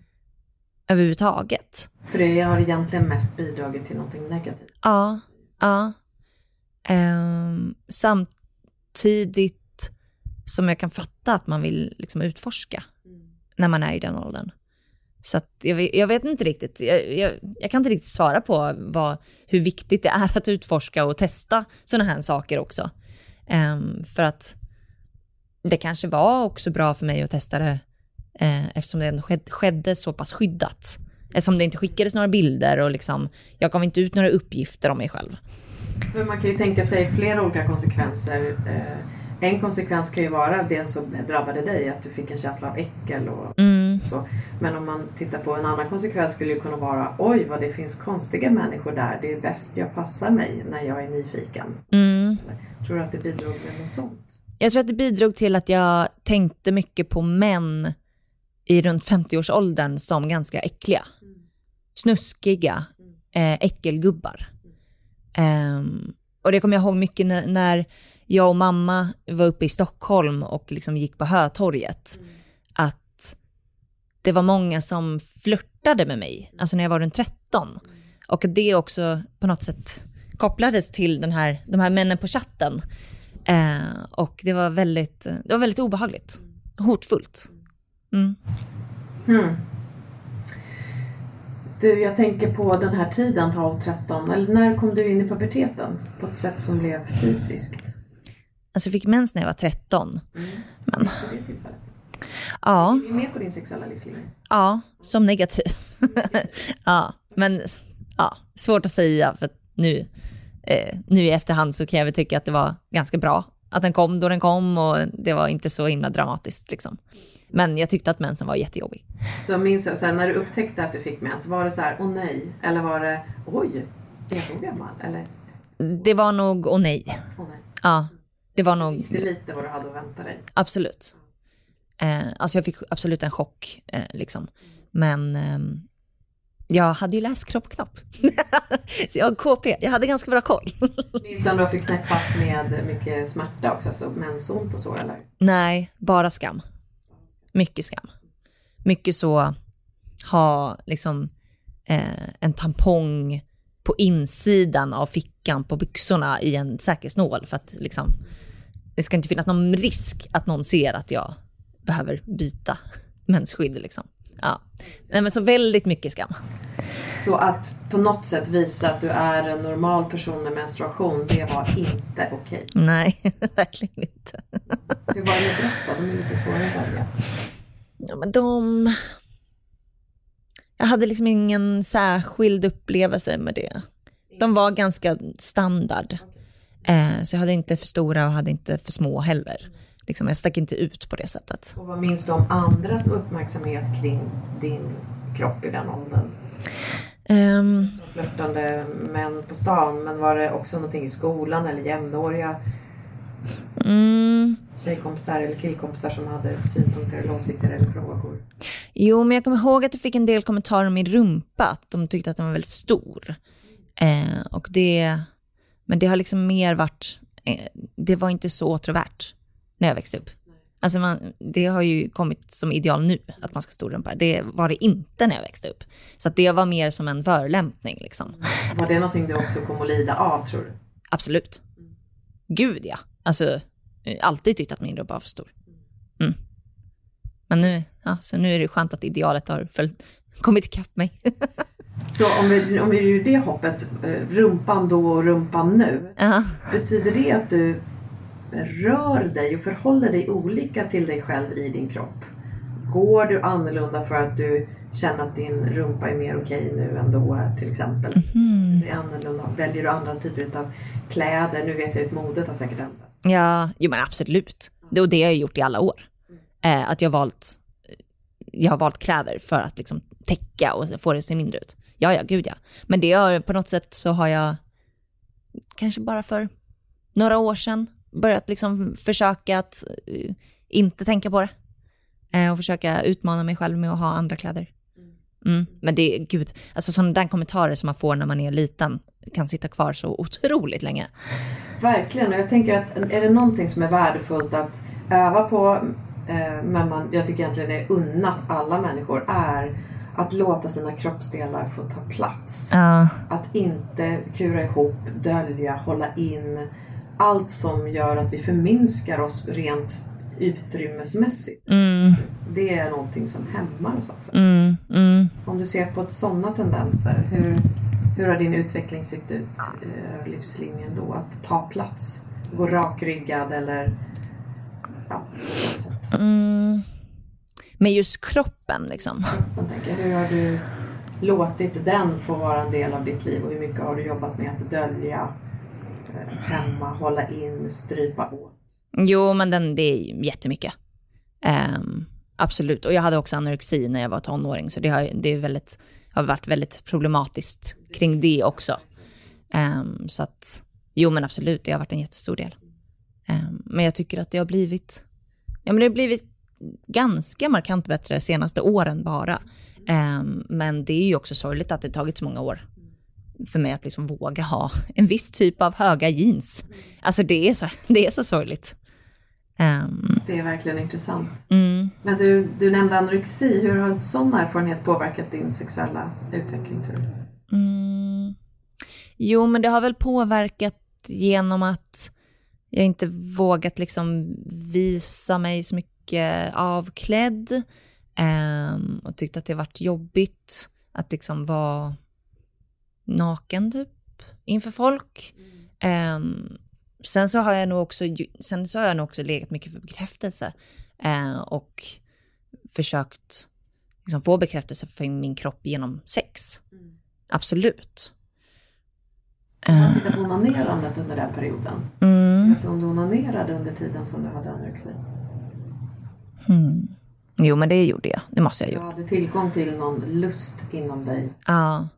Överhuvudtaget. För det har egentligen mest bidragit till någonting negativt. Ja, ja. Um, samtidigt som jag kan fatta att man vill liksom utforska mm. när man är i den åldern. Så att jag, jag vet inte riktigt, jag, jag, jag kan inte riktigt svara på vad, hur viktigt det är att utforska och testa såna här saker också. Um, för att det kanske var också bra för mig att testa det eh, eftersom det ändå sked, skedde så pass skyddat. Eftersom det inte skickades några bilder och liksom, jag gav inte ut några uppgifter om mig själv. Men man kan ju tänka sig flera olika konsekvenser. Eh, en konsekvens kan ju vara den som drabbade dig, att du fick en känsla av äckel och mm. så. Men om man tittar på en annan konsekvens skulle ju kunna vara, oj vad det finns konstiga människor där, det är bäst jag passar mig när jag är nyfiken. Mm. Tror du att det bidrog med något sånt? Jag tror att det bidrog till att jag tänkte mycket på män i runt femtio års åldern som ganska äckliga. Mm. Snuskiga, eh, äckelgubbar. Um, och det kommer jag ihåg mycket när, när jag och mamma var uppe i Stockholm och liksom gick på Hötorget mm. att det var många som flörtade med mig, alltså när jag var runt tretton mm. och det också på något sätt kopplades till den här, de här männen på chatten uh, och det var väldigt det var väldigt obehagligt, hotfullt. Mm. Mm. Du, jag tänker på den här tiden, tolv tretton, eller när kom du in i puberteten på ett sätt som blev fysiskt? Alltså jag fick mens när jag var tretton. Mm. Men... Ja. Är du med på din sexuella livslinje? Ja, som negativ. Ja, men ja, svårt att säga för att nu, eh, nu i efterhand så kan jag väl tycka att det var ganska bra. Att den kom då den kom och det var inte så himla dramatiskt liksom. Men jag tyckte att mensen var jättejobbig. Så minns jag, så här, när du upptäckte att du fick mens, var det så här, åh nej? Eller var det, oj, är jag så gammal? Eller? Det var nog, åh nej. Åh, nej. Ja, det var nog... Visste lite vad du hade att vänta dig. Absolut. Eh, alltså jag fick absolut en chock, eh, liksom. Men eh, Jag hade ju läst Kropp och Knopp. Så jag K P, jag hade ganska bra koll. Minns du om du fick knäppat med mycket smärta också, alltså mensont och så eller? Nej, bara skam. Mycket skam. Mycket så ha liksom eh, en tampong på insidan av fickan på byxorna i en säkerhetsnål för att liksom det ska inte finnas någon risk att någon ser att jag behöver byta mensskydd liksom. Ja. Nej, men så väldigt mycket skam. Så att på något sätt visa att du är en normal person med menstruation, det var inte okej. Nej, verkligen inte. Hur var det med bröst då? De är lite svårare att välja. Ja, men de... Jag hade liksom ingen särskild upplevelse med det. De var ganska standard. Eh, så jag hade inte för stora och hade inte för små heller. Liksom, jag stack inte ut på det sättet. Och vad minns du om andras uppmärksamhet kring din kropp i den åldern? Um, flörtande män på stan, men var det också någonting i skolan eller jämnåriga mm. tjejkompisar eller killkompisar som hade synpunkter eller åsikter eller frågor? Jo, men jag kommer ihåg att jag fick en del kommentarer om min rumpa, att de tyckte att den var väldigt stor. Eh, och det, men det har liksom mer varit, eh, det var inte så återvärt när jag växte upp. Alltså man, det har ju kommit som ideal nu att man ska stor rumpa. Det var det inte när jag växte upp. Så att det var mer som en förolämpning liksom. Mm. Var det någonting du också kom att lida av, tror du? Absolut. Mm. Gud ja. Alltså alltid tyckt att min rumpa var för stor. Mm. Men nu, ja, så nu är det skönt att idealet har följt, kommit ikapp mig. Så om vi, om vi är ju det hoppet, rumpan då och rumpan nu. Uh-huh. Betyder det att du rör dig och förhåller dig olika till dig själv i din kropp? Går du annorlunda för att du känner att din rumpa är mer okej nu än då, till exempel? Mm. Det är annorlunda. Väljer du andra typer av kläder? Nu vet jag att modet har säkert ändrats. Ja, jo, men absolut. Det, och det har jag gjort i alla år. Mm. Eh, att jag har valt, jag har valt kläder för att liksom täcka och få det att se mindre ut. Ja, ja, gud ja. Men det är, på något sätt så har jag kanske bara för några år sedan börjat liksom försöka att uh, inte tänka på det. Uh, och försöka utmana mig själv med att ha andra kläder. Mm. Men det är, gud, alltså sådana där kommentarer som man får när man är liten kan sitta kvar så otroligt länge. Verkligen, och jag tänker att är det någonting som är värdefullt att öva på, eh, men man, jag tycker egentligen det är unnat alla människor, är att låta sina kroppsdelar få ta plats. Uh. Att inte kura ihop, dölja, hålla in. Allt som gör att vi förminskar oss rent utrymmesmässigt. Mm. Det är någonting som hämmar oss också. Mm. Mm. Om du ser på ett sådana tendenser, hur, hur har din utveckling sett ut över livslinjen då? Att ta plats, gå rakryggad eller... Ja, mm. Men just kroppen liksom. Kroppen, tänker, hur har du låtit den få vara en del av ditt liv? Och hur mycket har du jobbat med att dölja, hemma, hålla in, strypa åt? Jo, men den, det är jättemycket. Um, absolut. Och jag hade också anorexi när jag var tonåring, så det har, det är väldigt, har varit väldigt problematiskt kring det också. Um, så att, jo men absolut, det har varit en jättestor del. Um, men jag tycker att det har blivit ja, men det har blivit ganska markant bättre de senaste åren bara. Um, men det är ju också sorgligt att det tagit så många år för mig att liksom våga ha en viss typ av höga jeans. Alltså det är så, det är så sorgligt. Um. Det är verkligen intressant. Mm. Men du, du nämnde anorexi. Hur har en sån erfarenhet påverkat din sexuella utveckling, tror du? Mm. Jo, men det har väl påverkat genom att jag inte vågat liksom visa mig så mycket avklädd. Um, och tyckte att det varit jobbigt att liksom vara naken typ inför folk. Mm. um, sen så har jag nog också sen så har jag nog också legat mycket för bekräftelse uh, och försökt liksom få bekräftelse för min kropp genom sex. Mm. Absolut. Om man tittar på onanerandet under den perioden. Mm. Vet du om du onanerade under tiden som du hade anorexi? Mm. Jo, men det gjorde jag. Det måste jag ju. Du hade tillgång till någon lust inom dig. Ja.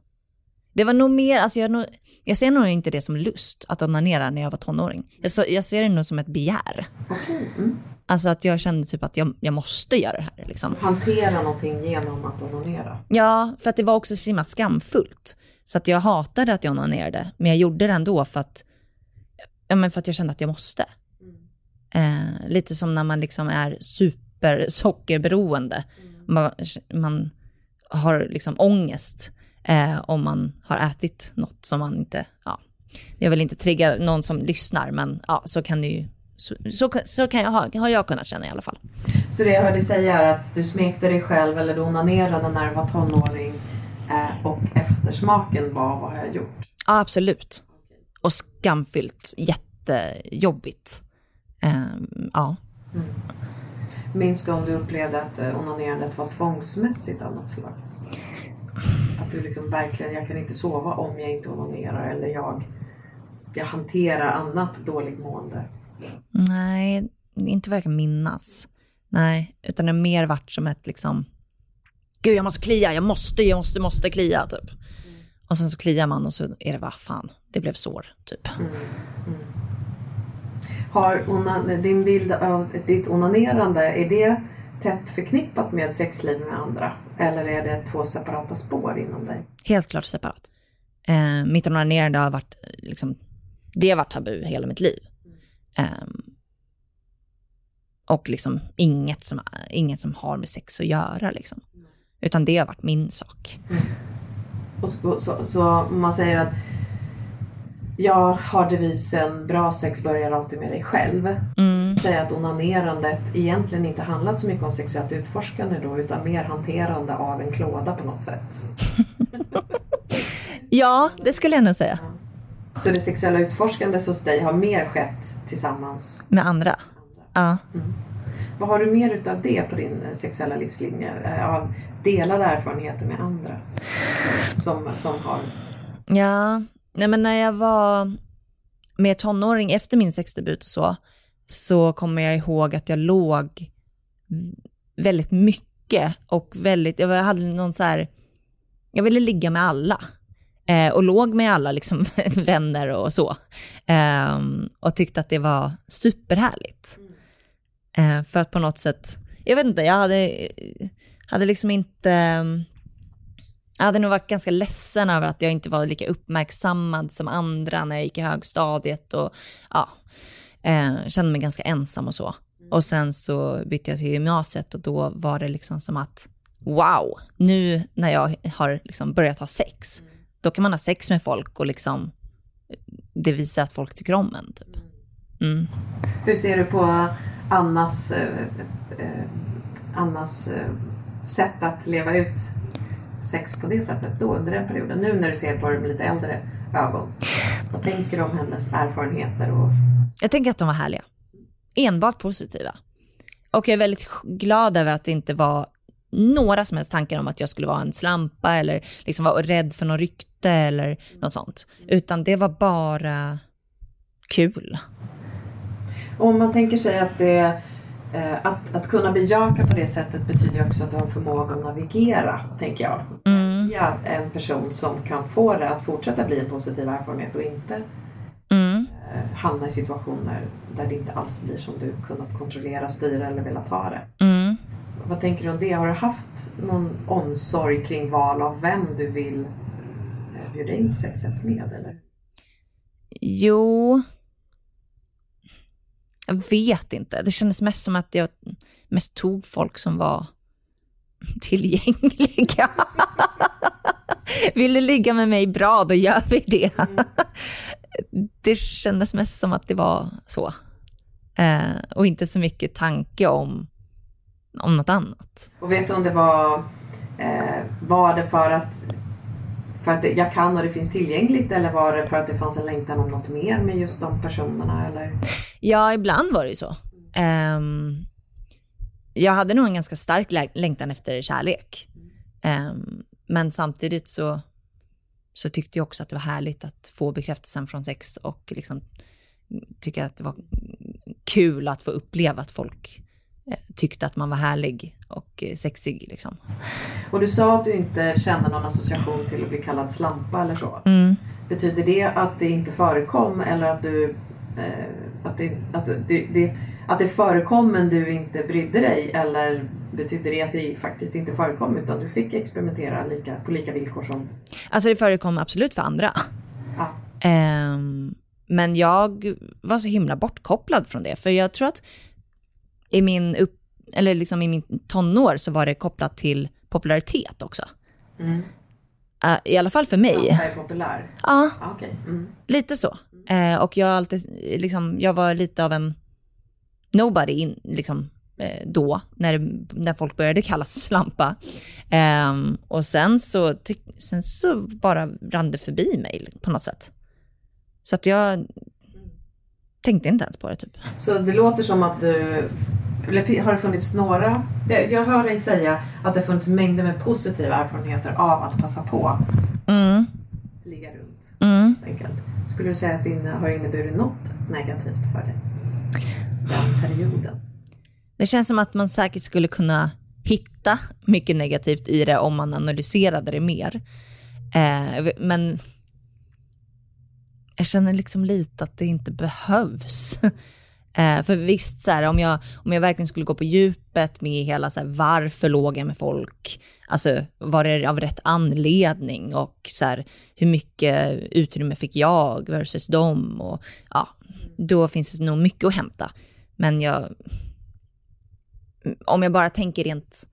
Det var nog mer, alltså jag, jag ser nog inte det som lust att onanera när jag var tonåring. Jag, så, jag ser det nog som ett begär. Okay. Mm. Alltså att jag kände typ att jag, jag måste göra det här. Liksom. Hantera någonting genom att onanera. Ja, för att det var också så himla skamfullt. Så att jag hatade att jag onanerade. Men jag gjorde det ändå för att, ja, men för att jag kände att jag måste. Mm. Eh, lite som när man liksom är supersockerberoende. Mm. Man, man har liksom ångest eh, om man har ätit något som man inte... Ja. Jag vill inte trigga någon som lyssnar, men ja, så kan det ju... Så, så, så kan jag ha, har jag kunnat känna i alla fall. Så det jag hörde säga är att du smekte dig själv eller du onanerade när du var tonåring eh, och eftersmaken var vad har jag gjort? Ja, absolut. Och skamfyllt, jättejobbigt. Eh, ja. Mm. Minns du om du upplevde att onanerandet var tvångsmässigt av något slag? Att du liksom verkligen, jag kan inte sova om jag inte onanerar eller jag, jag hanterar annat dåligt mående. Nej, inte verkar minnas. Nej, utan det är mer vart som ett liksom, gud jag måste klia, jag måste, jag måste, måste klia typ. Mm. Och sen så kliar man och så är det vad fan, det blev sår typ. Mm. Mm. Har onan- din bild av ditt onanerande, är det tätt förknippat med sexliv med andra? Eller är det två separata spår inom dig? Helt klart separat. Eh, mitt onanerande har varit liksom, det har varit tabu hela mitt liv. Um, och liksom inget som, inget som har med sex att göra liksom. Mm. Utan det har varit min sak. Mm. Och så, så, så man säger att jag har devisen bra sex börjar alltid med dig själv. Mm. Säger att onanerandet egentligen inte handlat så mycket om sexuellt utforskande då, utan mer hanterande av en klåda på något sätt. Ja, det skulle jag nog säga. Ja. Så det sexuella utforskandet hos dig har mer skett tillsammans med andra. andra. Ja. Mm. Vad har du mer utav det på din sexuella livslinje? Av delade erfarenheter med andra som, som har... Ja, nej men när jag var med tonåring efter min sexdebut och så, så kommer jag ihåg att jag låg väldigt mycket och väldigt... Jag hade någon så här... Jag ville ligga med alla. Och låg med alla liksom, vänner och så. Um, och tyckte att det var superhärligt. Mm. Uh, för att på något sätt... Jag vet inte, jag hade, hade liksom inte... Jag hade nog varit ganska ledsen över att jag inte var lika uppmärksammad som andra när jag gick i högstadiet. Och ja, uh, kände mig ganska ensam och så. Mm. Och sen så bytte jag till gymnasiet och då var det liksom som att... Wow, nu när jag har liksom börjat ha sex... Mm. Då kan man ha sex med folk och liksom det visar att folk tycker om en typ. Mm. Hur ser du på Annas eh, Annas sätt att leva ut sex på det sättet då under den perioden? Nu när du ser på det med lite äldre ögon. Vad tänker du om hennes erfarenheter? Och... Jag tänker att de var härliga. Enbart positiva. Och jag är väldigt glad över att det inte var några som helst tankar om att jag skulle vara en slampa eller liksom vara rädd för någon rykte eller något sånt. Utan det var bara kul. Om man tänker sig att, det, att, att kunna bejaka på det sättet betyder också att du har förmåga att navigera, tänker jag. Mm. Jag är en person som kan få det att fortsätta bli en positiv erfarenhet och inte mm. hamna i situationer där det inte alls blir som du kunnat kontrollera, styra eller velat ha det. Mm. Vad tänker du om det? Har du haft någon omsorg kring val av vem du vill bjuda in sexet med? Eller? Jo, jag vet inte. Det kändes mest som att jag mest tog folk som var tillgängliga. Vill du ligga med mig bra, då gör vi det. Mm. Det kändes mest som att det var så. Eh, och inte så mycket tanke om om något annat. Och vet du om det var eh, var det för att för att det, jag kan och det finns tillgängligt eller var det för att det fanns en längtan om något mer med just de personerna eller? Ja, ibland var det ju så. Um, jag hade nog en ganska stark lä- längtan efter kärlek. Um, men samtidigt så så tyckte jag också att det var härligt att få bekräftelsen från sex och liksom tycka att det var kul att få uppleva att folk tyckte att man var härlig och sexig liksom. Och du sa att du inte känner någon association till att bli kallad slampa eller så. Mm. Betyder det att det inte förekom eller att du eh, Att det, att, det, det, att det förekom men du inte brydde dig, eller betyder det att det faktiskt inte förekom utan du fick experimentera lika, på lika villkor som... Alltså det förekom absolut för andra. Ja. Um, men jag var så himla bortkopplad från det, för jag tror att i min upp, eller liksom i min tonår så var det kopplat till popularitet också. Mm. Uh, I alla fall för mig. Ja, jag är populär. Ja, ah, okay. Mm. Lite så. Uh, och jag alltid, liksom, jag var lite av en nobody in, liksom, uh, då när, när folk började kallas slampa. Uh, och sen så, tyck, sen så bara rann det förbi mig på något sätt. Så att jag tänkte inte ens på det typ. Så det låter som att du... Har det funnits några... Jag hör dig säga att det funnits mängder med positiva erfarenheter av att passa på. Mm. Ligga runt. Mm. Enkelt. Skulle du säga att det har inneburit något negativt för dig? Den perioden. Det känns som att man säkert skulle kunna hitta mycket negativt i det om man analyserade det mer. Eh, men... Jag känner liksom lite att det inte behövs. eh, för visst, så här, om, jag, om jag verkligen skulle gå på djupet med hela så här, varför låg jag med folk? Alltså, var det av rätt anledning? Och så här, hur mycket utrymme fick jag versus dem? Och, ja, då finns det nog mycket att hämta. Men jag, om jag bara tänker rent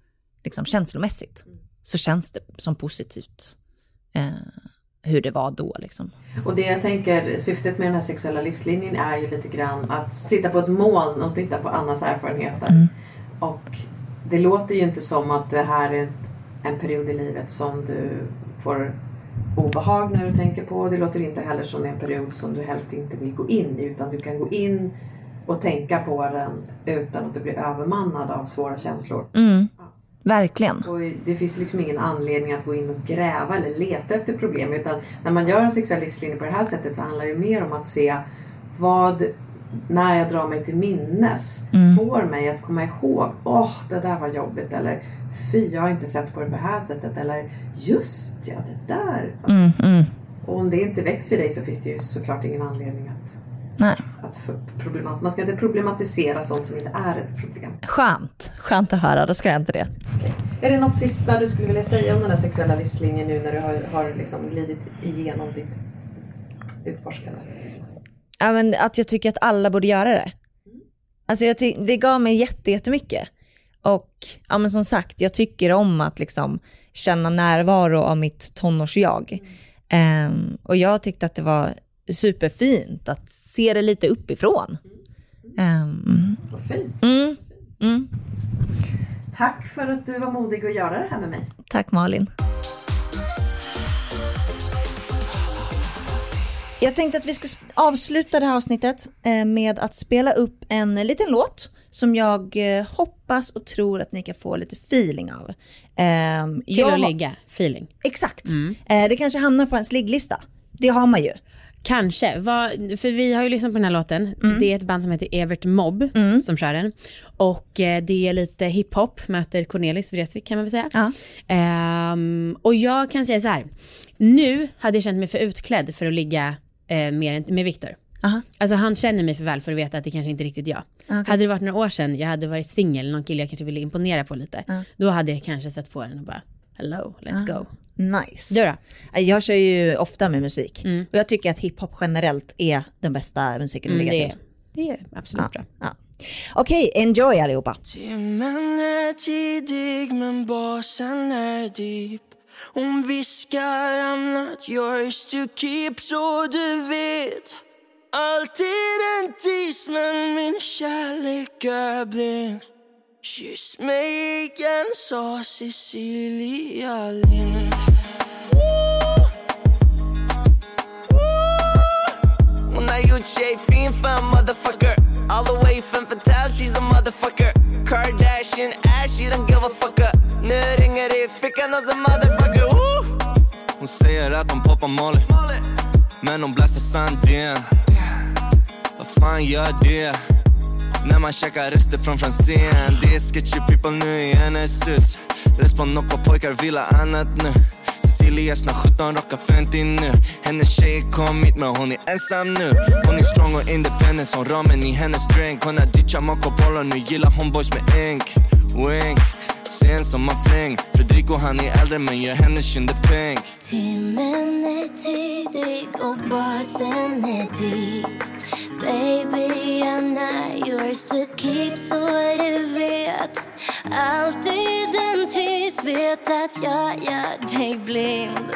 liksom, känslomässigt, så känns det som positivt. Eh, hur det var då liksom. Och det jag tänker, syftet med den här sexuella livslinjen är ju lite grann att sitta på ett moln och titta på Annas erfarenheter. Mm. Och det låter ju inte som att det här är en period i livet som du får obehag när du tänker på. Det låter inte heller som en period som du helst inte vill gå in i, utan du kan gå in och tänka på den utan att du blir övermannad av svåra känslor. Mm. Verkligen. Och det finns liksom ingen anledning att gå in och gräva eller leta efter problem, utan när man gör en sexuell livslinje på det här sättet så handlar det mer om att se vad, när jag drar mig till minnes, mm. får mig att komma ihåg, åh oh, det där var jobbigt, eller fy jag har inte sett på det på det här sättet, eller just ja det där. Alltså, mm, mm. Och om det inte växer dig så finns det ju såklart ingen anledning att... Nej. Att man ska inte problematisera sånt som inte är ett problem. Skönt, skönt att höra, då ska jag inte det. Okay. Är det något sista du skulle vilja säga om den här sexuella livslinjen nu när du har, har liksom glidit igenom ditt utforskande? Ja, men att jag tycker att alla borde göra det. Alltså jag ty- det gav mig jätte, jättemycket. Och ja, men som sagt, jag tycker om att liksom känna närvaro av mitt tonårsjag. Mm. Um, och jag tyckte att det var superfint att se det lite uppifrån. Um. Vad fint. Mm. Mm. Tack för att du var modig att göra det här med mig. Tack Malin. Jag tänkte att vi ska avsluta det här avsnittet med att spela upp en liten låt som jag hoppas och tror att ni kan få lite feeling av. Till jag... att ligga, feeling. Exakt. Mm. Det kanske hamnar på en ligglista. Det har man ju. Kanske, Va, för vi har ju lyssnat på den här låten. Mm. Det är ett band som heter Evert Mob mm. som kör den. Och det är lite hiphop, möter Cornelis Vreeswijk kan man väl säga. Ja. Ehm, och jag kan säga så här. Nu hade jag känt mig för utklädd för att ligga eh, med, med Victor. Aha. Alltså han känner mig för väl för att veta att det kanske inte är riktigt jag. Okay. Hade det varit några år sedan, jag hade varit singel, någon kille jag kanske ville imponera på lite. Ja. Då hade jag kanske sett på den och bara, hello, let's ja. Go. Nice. Jag kör ju ofta med musik mm. och jag tycker att hiphop generellt är den bästa musiken att mm, ligga till. Det är absolut ja, bra ja. Okej, okay, enjoy allihopa. Timmen är tidig men basen är deep. Hon viskar I'm not yours to keep. Så du vet alltid en tis men min kärlek är blind. Kyss mig igen, sa Cecilia Lina. Hon har gjort sig fin för motherfucker. All the way from Fatal, she's a motherfucker. Kardashian ass, she don't give a fucker. Nu ringer det i fickan hos en motherfucker. Woo! Hon säger att hon poppar Molly, men hon blastar sanden. Vad fan gör det? När man käkar rester från Franzén. Det är sketchy people nu i hennes hus. Läs på nock och pojkar vill ha annat nu. Cecilias när sjutton rockar femtio nu. Hennes tjej kom hit men hon är ensam nu. Hon är strong och independent som ramen i hennes drink. Hon har ditchat mock och bollar, nu gillar hon boys med ink. Wink, sen som man fläng. Fredrico han är äldre men gör hennes kinder pink. Timmen är tidig och basen är dig. Baby, I'm not yours to keep, så du vet. Alltid en tis vet att jag gör dig blind.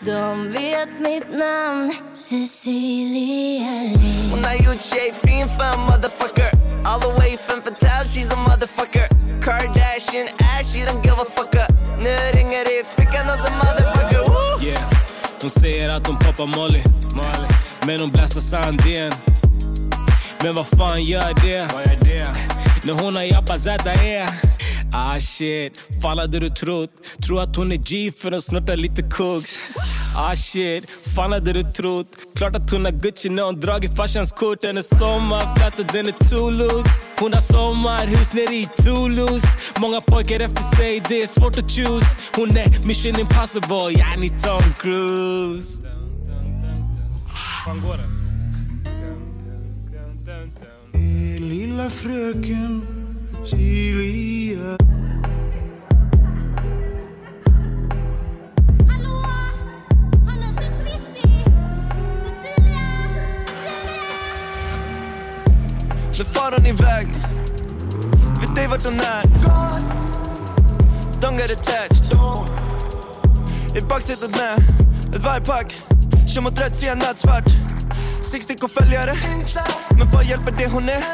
De vet mitt namn, Cecilia Lina. Hon har gjort tjej fin för motherfucker. All the way from Fatale, she's a motherfucker. Kardashian ass, she don't give a fucker. Nu ringer det i fickan hos a motherfucker. Woo! Yeah, de säger att de poppar Molly, Molly. Men de blästar sanden. Men vad fan gör det? Vad gör det? När hon har jappat zäta är. Ah shit, fan hade du trott? Tror att hon är G för att snurta lite koks. Ah shit, fan hade du trott? Klart att hon har Gucci när hon dragit farsans kort. Den är sommarplatta, den är Toulouse. Hon har sommarhus nere i Toulouse. Många pojkar efter sig, det är svårt att choose. Hon är Mission Impossible, jag är Tom Cruise. Fan går den? Lilla fröken Cecilia. Hallå, han har sett Cissi. Cecilia, Cecilia. Nu far hon iväg. Vet ej vart hon är. Don't get attached. I baksätet med ett vargpack. Kör mot rätt sida nattsvart. sextio och följare. Men vad hjälper det hon är?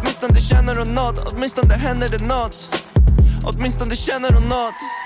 Åtminstone känner hon nåt. Åtminstone händer det nåt. Åtminstone känner hon nåt.